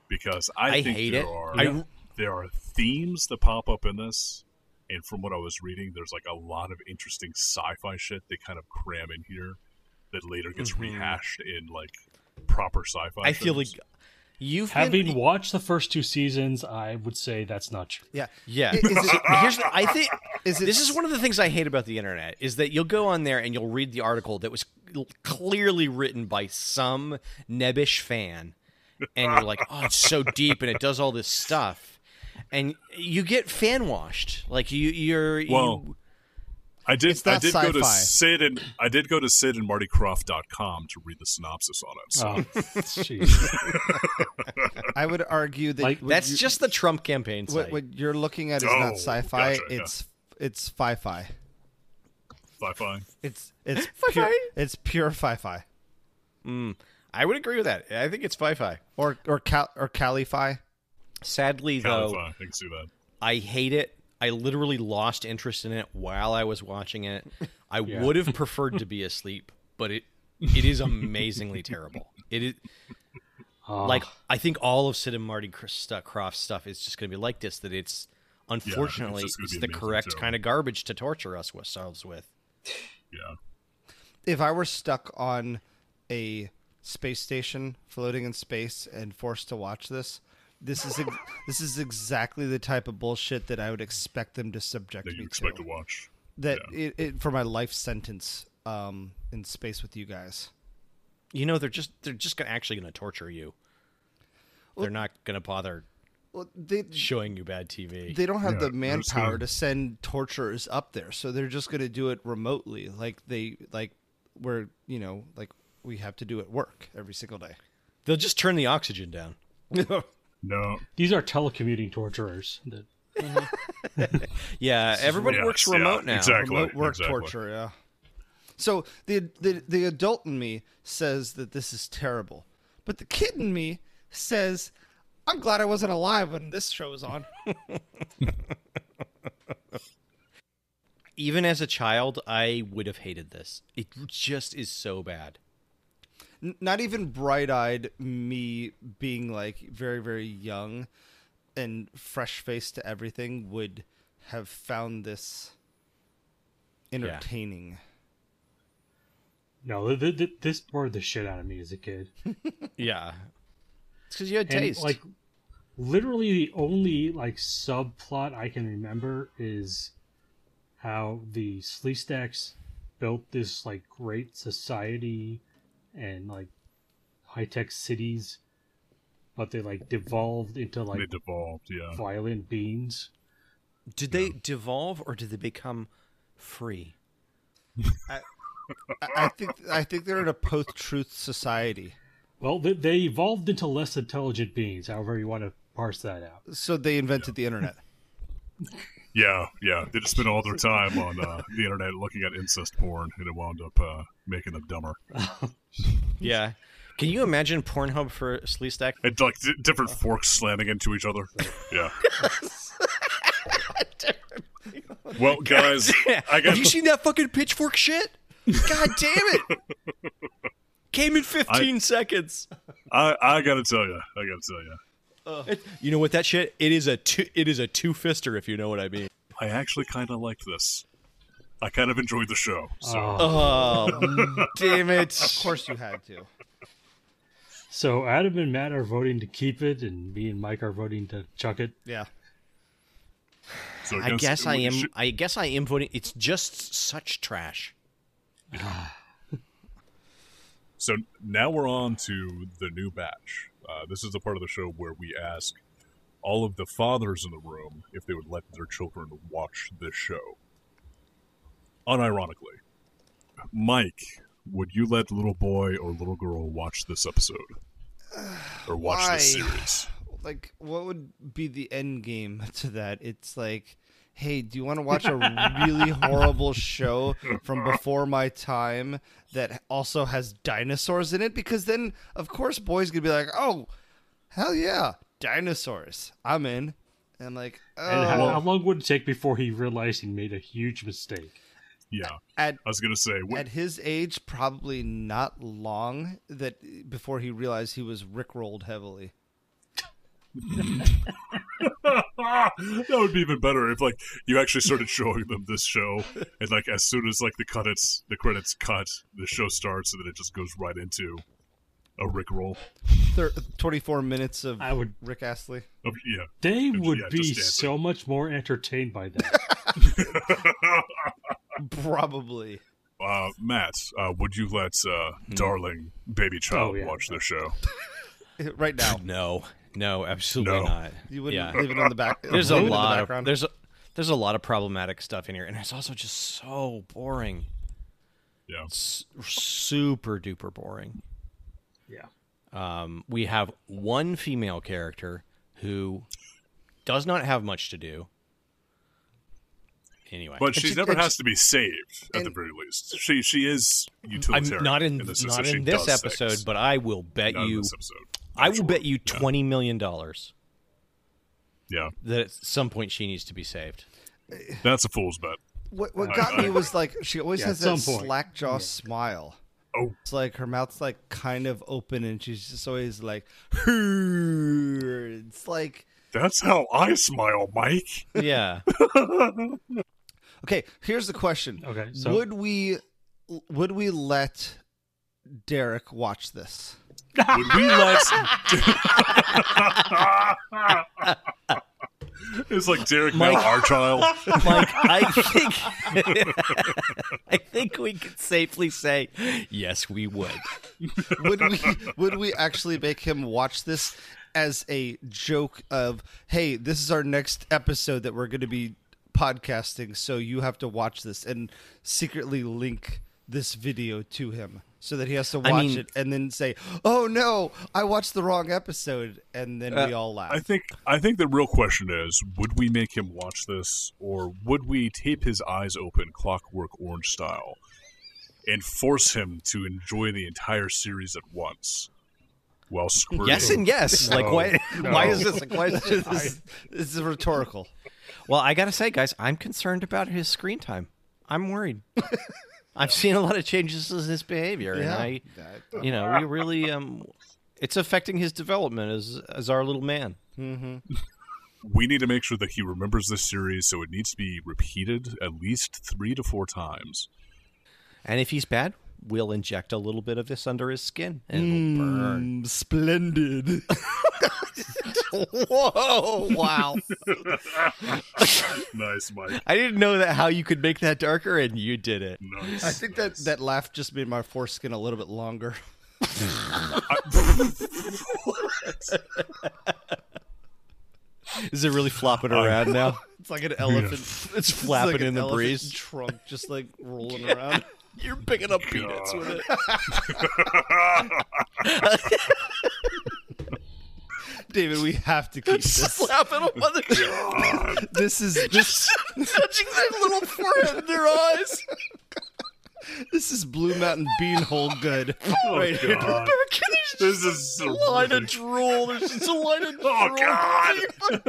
Because I think there are themes that pop up in this. And from what I was reading, there's like a lot of interesting sci-fi shit they kind of cram in here that later gets rehashed in like proper sci-fi I shows. Feel like... Having watched the first two seasons, I would say that's not true. Yeah. This is one of the things I hate about the internet is that you'll go on there and you'll read the article that was clearly written by some nebbish fan, and you're like, oh, it's so deep and it does all this stuff, and you get fan washed. Like I did go to Sid and MartyKrofft.com to read the synopsis on it. I would argue that that's just the Trump campaign site. What you're looking at is not sci-fi. Gotcha, it's fi-fi. Fi-fi. It's pure fi-fi. Mm, I would agree with that. I think it's fi-fi or cali-fi. Sadly, though, I can see that. I hate it. I literally lost interest in it while I was watching it. I would have preferred to be asleep, but it is amazingly terrible. It is like, I think all of Sid and Marty Kroft's stuff is just going to be like this. That it's unfortunately it's the correct kind of garbage to torture us ourselves with. Yeah. If I were stuck on a space station floating in space and forced to watch this. This is exactly the type of bullshit that I would expect them to subject me to. That you expect to watch. That it for my life sentence in space with you guys. You know, they're just actually going to torture you. Well, they're not going to bother showing you bad TV. They don't have the manpower to send torturers up there, so they're just going to do it remotely, like we have to do at work every single day. They'll just turn the oxygen down. No, these are telecommuting torturers. Yeah, everybody works remote now. Exactly, remote work torture. Yeah. So the adult in me says that this is terrible, but the kid in me says, "I'm glad I wasn't alive when this show was on." Even as a child, I would have hated this. It just is so bad. Not even bright-eyed me being like very, very young and fresh-faced to everything would have found this entertaining. Yeah. No, this bored the shit out of me as a kid. Yeah. It's because you had taste. Like, literally the only subplot I can remember is how the Sleestacks built this great society and high-tech cities, but they devolved into violent beings. Did they devolve or did they become free? I think they're in a post-truth society. Well, they evolved into less intelligent beings, however you want to parse that out. So they invented the internet. Yeah. They just spent all their time on the internet looking at incest porn, and it wound up making them dumber. Yeah. Can you imagine Pornhub for Sleestack? It's like different forks slamming into each other. Yeah. Well, guys, have you seen that fucking pitchfork shit? God damn it! Came in 15 seconds. I gotta tell you. You know what that shit? It is a two-fister, if you know what I mean. I actually kind of liked this. I kind of enjoyed the show. So. Oh, damn it! Of course you had to. So Adam and Matt are voting to keep it, and me and Mike are voting to chuck it. Yeah. So I guess I am voting. It's just such trash. So now we're on to the new batch. This is the part of the show where we ask all of the fathers in the room if they would let their children watch this show. Unironically, Mike, would you let little boy or little girl watch this episode? Or watch this series? What would be the end game to that? It's hey, do you want to watch a really horrible show from before my time that also has dinosaurs in it? Because then, of course, boy's going to be like, oh, hell yeah, dinosaurs. I'm in. And I'm like, oh. And how long would it take before he realized he made a huge mistake? Yeah, I was going to say. At his age, probably not long before he realized he was Rickrolled heavily. That would be even better if you actually started showing them this show and as soon as the credits cut, the show starts, and then it just goes right into a Rickroll. 24 minutes of Rick Astley. Yeah, they would be so much more entertained by that. Probably. Matt, would you let darling baby child watch this show? right now? No, absolutely not. You wouldn't leave it on the back. There's a lot of there's a lot of problematic stuff in here, and it's also just so boring. Yeah, it's super duper boring. Yeah. We have one female character who does not have much to do. Anyway, but she never has to be saved at the very least. She is utilitarian. Not in this episode, but I will bet you. I will bet you $20 million. Yeah, that at some point she needs to be saved. That's a fool's bet. What got me was like she always has that slack jaw smile. Oh, it's like her mouth's like kind of open, and she's just always like, Hurr. It's like that's how I smile, Mike. Yeah. Okay, here's the question. Okay, so would we let Derek watch this? Would we let? It's like Derek, Mike, now our child. Mike, I think we could safely say yes, we would. Would we actually make him watch this as a joke of, hey, this is our next episode that we're going to be podcasting, so you have to watch this, and secretly link this video to him so that he has to watch it and then say, oh no, I watched the wrong episode, and then we all laugh. I think the real question is, would we make him watch this, or would we tape his eyes open Clockwork Orange style and force him to enjoy the entire series at once? Well, yes and yes. Like, why is this a question? This is rhetorical. Well, I got to say, guys, I'm concerned about his screen time. I'm worried. I've seen a lot of changes in his behavior, and we really, it's affecting his development as our little man. Mm-hmm. We need to make sure that he remembers this series, so it needs to be repeated at least 3 to 4 times. And if he's bad, we'll inject a little bit of this under his skin, and it'll burn. Splendid. Whoa, wow. Nice, Mike. I didn't know that how you could make that darker, and you did it. Nice. I think that laugh just made my foreskin a little bit longer. Is it really flopping around now? It's like an elephant. It's flapping like in the breeze. Trunk just like rolling around. You're picking up peanuts with it. David, we have to keep this. Slapping on the God. This is just touching their little forehead and their eyes. This is Blue Mountain Beanhole good. Oh, right here. This is so a line of drool. There's just a line of drool. Oh, God.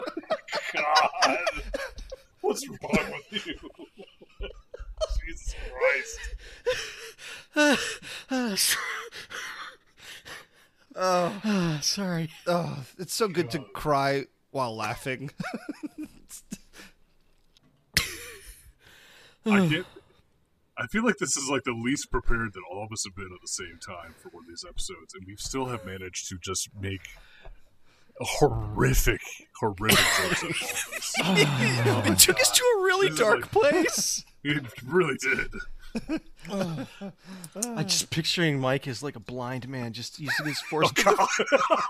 God. What's wrong with you? Jesus Christ. Oh, sorry. Oh, it's so good to cry while laughing. I feel like this is like the least prepared that all of us have been at the same time for one of these episodes, and we still have managed to just make a horrific episode. It took us to a really dark place. It really did. I'm just picturing Mike as like a blind man, just using his foreskin. Oh, God.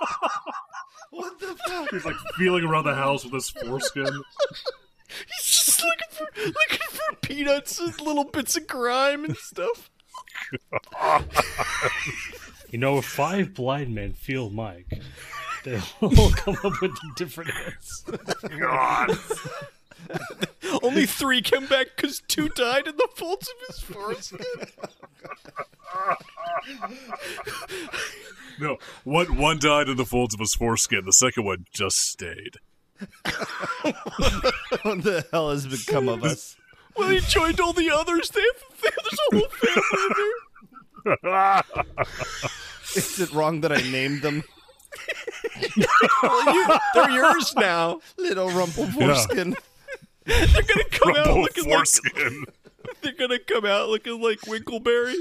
What the fuck? He's like feeling around the house with his foreskin. He's just looking for peanuts and little bits of grime and stuff. If 5 blind men feel Mike, they'll all come up with different answers. God. Only 3 came back because 2 died in the folds of his foreskin. No, one died in the folds of his foreskin. The second one just stayed. What the hell has become of us? Well, they joined all the others. There's a whole family in there. Is it wrong that I named them? Well, they're yours now, little rumple foreskin. They're gonna come out looking foreskin. They're gonna come out looking like Winkleberry.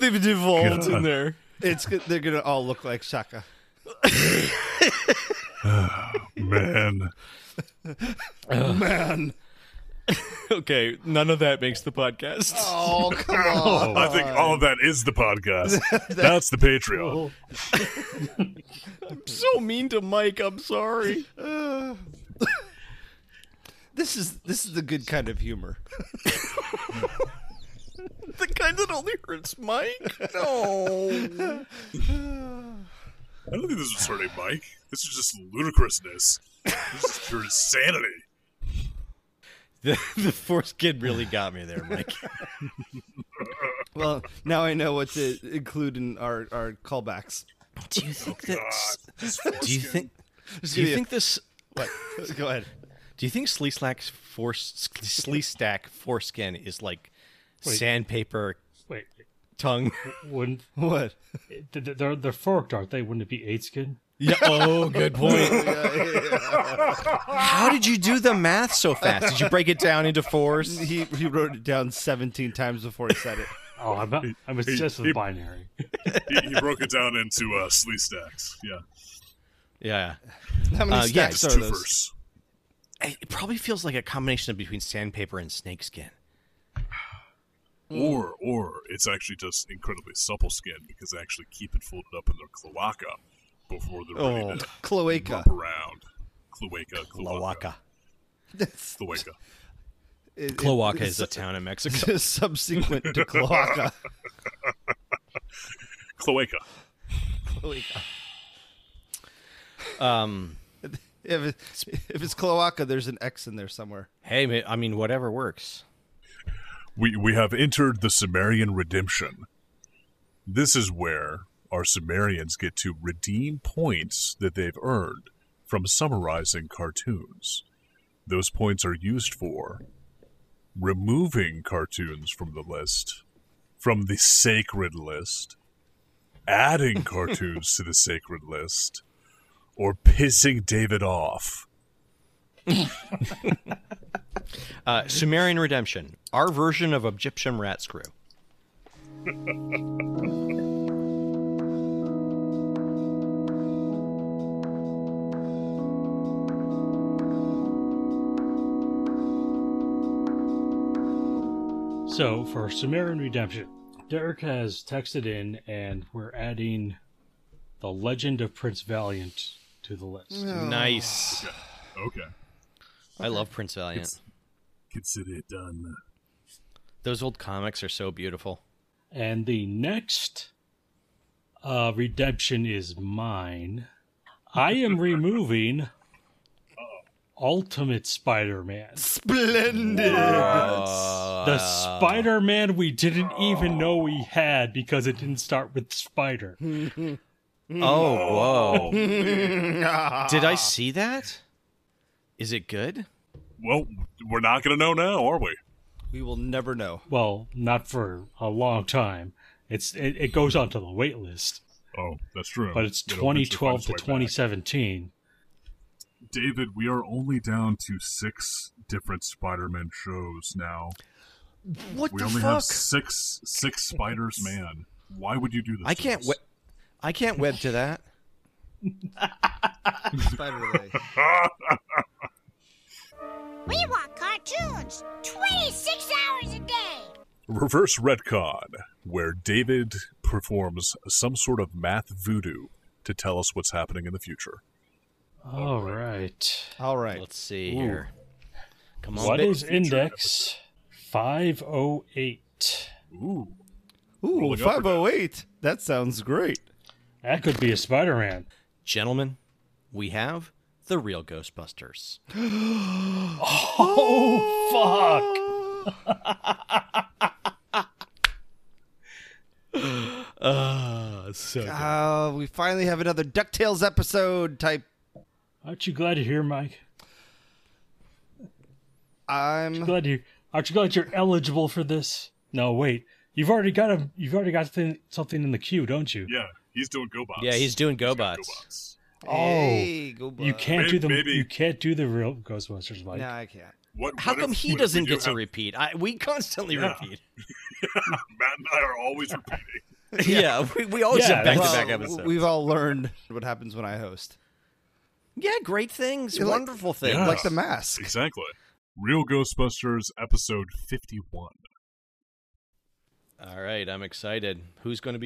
They've devolved in there. They're gonna all look like Shaka. Oh, man. Okay, none of that makes the podcast. Oh, come on. I think all of that is the podcast. That's the Patreon. Cool. I'm so mean to Mike, I'm sorry. This is the good kind of humor. The kind that only hurts Mike? No. I don't think this was hurting Mike. This is just ludicrousness. This is pure insanity. The fourth kid really got me there, Mike. Well, now I know what to include in our callbacks. Do you think Do you think this? What? Go ahead. Do you think Sleestack foreskin is like sandpaper? Wait, tongue? Wouldn't what? They're forked, aren't they? Wouldn't it be 8 skin? Yeah. Oh, good point. How did you do the math so fast? Did you break it down into fours? He wrote it down 17 times before he said it. Oh, I'm obsessed with binary. He broke it down into sleeve stacks. Yeah. Yeah. How many stacks are those? It probably feels like a combination of between sandpaper and snakeskin. Or it's actually just incredibly supple skin because they actually keep it folded up in their cloaca. Before they're ready to cloaca. Bump around. Cloaca. Cloaca. Cloaca is a town in Mexico. Subsequent to cloaca. Cloaca. If it's cloaca, there's an X in there somewhere. Hey, I mean, whatever works. We have entered the Sumerian redemption. This is where our Sumerians get to redeem points that they've earned from summarizing cartoons. Those points are used for removing cartoons from the list, from the sacred list, adding cartoons to the sacred list, or pissing David off. Sumerian redemption, our version of Egyptian rat screw. So, for Sumerian Redemption, Derek has texted in, and we're adding The Legend of Prince Valiant to the list. Oh. Nice. Okay. I love Prince Valiant. Consider it done. Those old comics are so beautiful. And the next redemption is mine. I am removing Ultimate Spider-Man. Splendid! Wow. The Spider-Man we didn't even know we had because it didn't start with spider. Oh, whoa. Did I see that? Is it good? Well, we're not going to know now, are we? We will never know. Well, not for a long time. It goes onto the wait list. Oh, that's true. But it's 2012 to 2017. Back. David, we are only down to 6 different Spider-Man shows now. What the fuck? We only have six spiders, man. Why would you do this? I can't web to that. Spider-Man. We want cartoons 26 hours a day. Reverse retcon, where David performs some sort of math voodoo to tell us what's happening in the future. All right. Let's see here. Come on. What is index 508? Ooh, 508. That sounds great. That could be a Spider-Man. Gentlemen, we have the Real Ghostbusters. Oh, fuck. So good. We finally have another DuckTales episode type. Aren't you glad you're here, Mike? Aren't you glad you're eligible for this? No, wait. You've already got something in the queue, don't you? Yeah, he's doing GoBots. Oh, hey, GoBots. You can't do the Real Ghostbusters, Mike. No, I can't. How come he doesn't get to repeat? We constantly repeat. Matt and I are always repeating. we always have back-to-back episodes. We've all learned what happens when I host. Yeah, great things, wonderful things. Yeah, like the mask. Exactly. Real Ghostbusters, episode 51. All right, I'm excited. Who's going to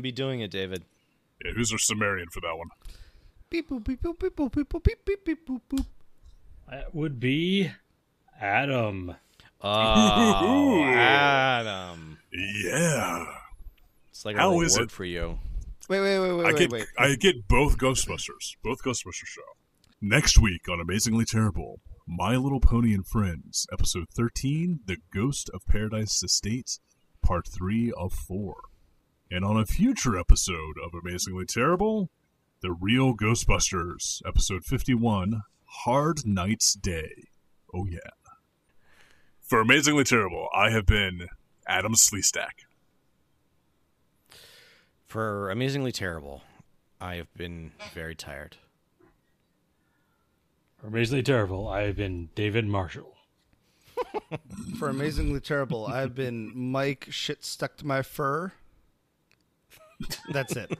be doing it, David? Yeah, who's our Sumerian for that one? Beep boop beep boop beep boop beep boop beep beep beep boop boop. That would be Adam. Oh, Adam. Yeah. It's like a reward for you. Wait. I get both Ghostbusters. Both Ghostbusters show. Next week on Amazingly Terrible, My Little Pony and Friends, episode 13, The Ghost of Paradise Estate, part 3 of 4. And on a future episode of Amazingly Terrible, The Real Ghostbusters, episode 51, Hard Night's Day. Oh, yeah. For Amazingly Terrible, I have been Adam Sleestack. For Amazingly Terrible, I have been very tired. For Amazingly Terrible, I have been David Marshall. For Amazingly Terrible, I have been Mike Shit Stuck to My Fur. That's it.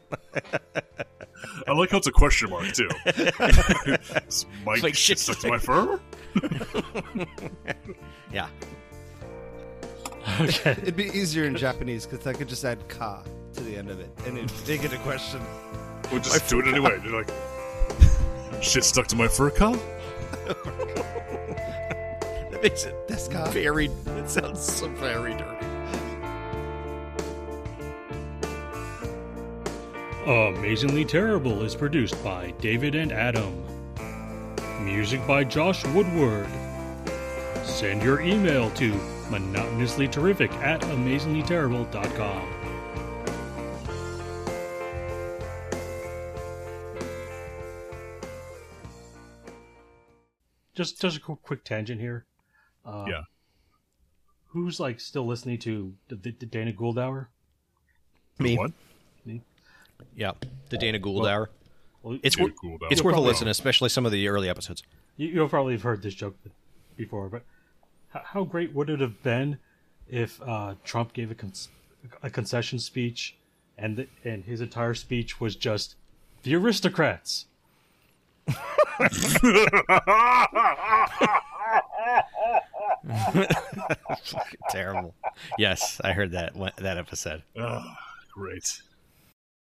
I like how it's a question mark, too. Is Mike like Shit Stuck to My Fur? Yeah. Okay. It'd be easier in Japanese, because I could just add ka to the end of it, and it'd make it a question. We'll just do it anyway. They're like... Shit stuck to my fur coat? That makes it very... That sounds so very dirty. Amazingly Terrible is produced by David and Adam. Music by Josh Woodward. Send your email to monotonouslyterrific@amazinglyterrible.com. Just a quick tangent here. Yeah. Who's like still listening to the Dana Gould Hour? Me. What? Me. Yeah, the Dana Gould Hour. Well, it's worth a listen, especially some of the early episodes. You'll probably have heard this joke before, but how great would it have been if Trump gave a concession speech, and his entire speech was just the aristocrats. Terrible. Yes, I heard that episode. Oh, great.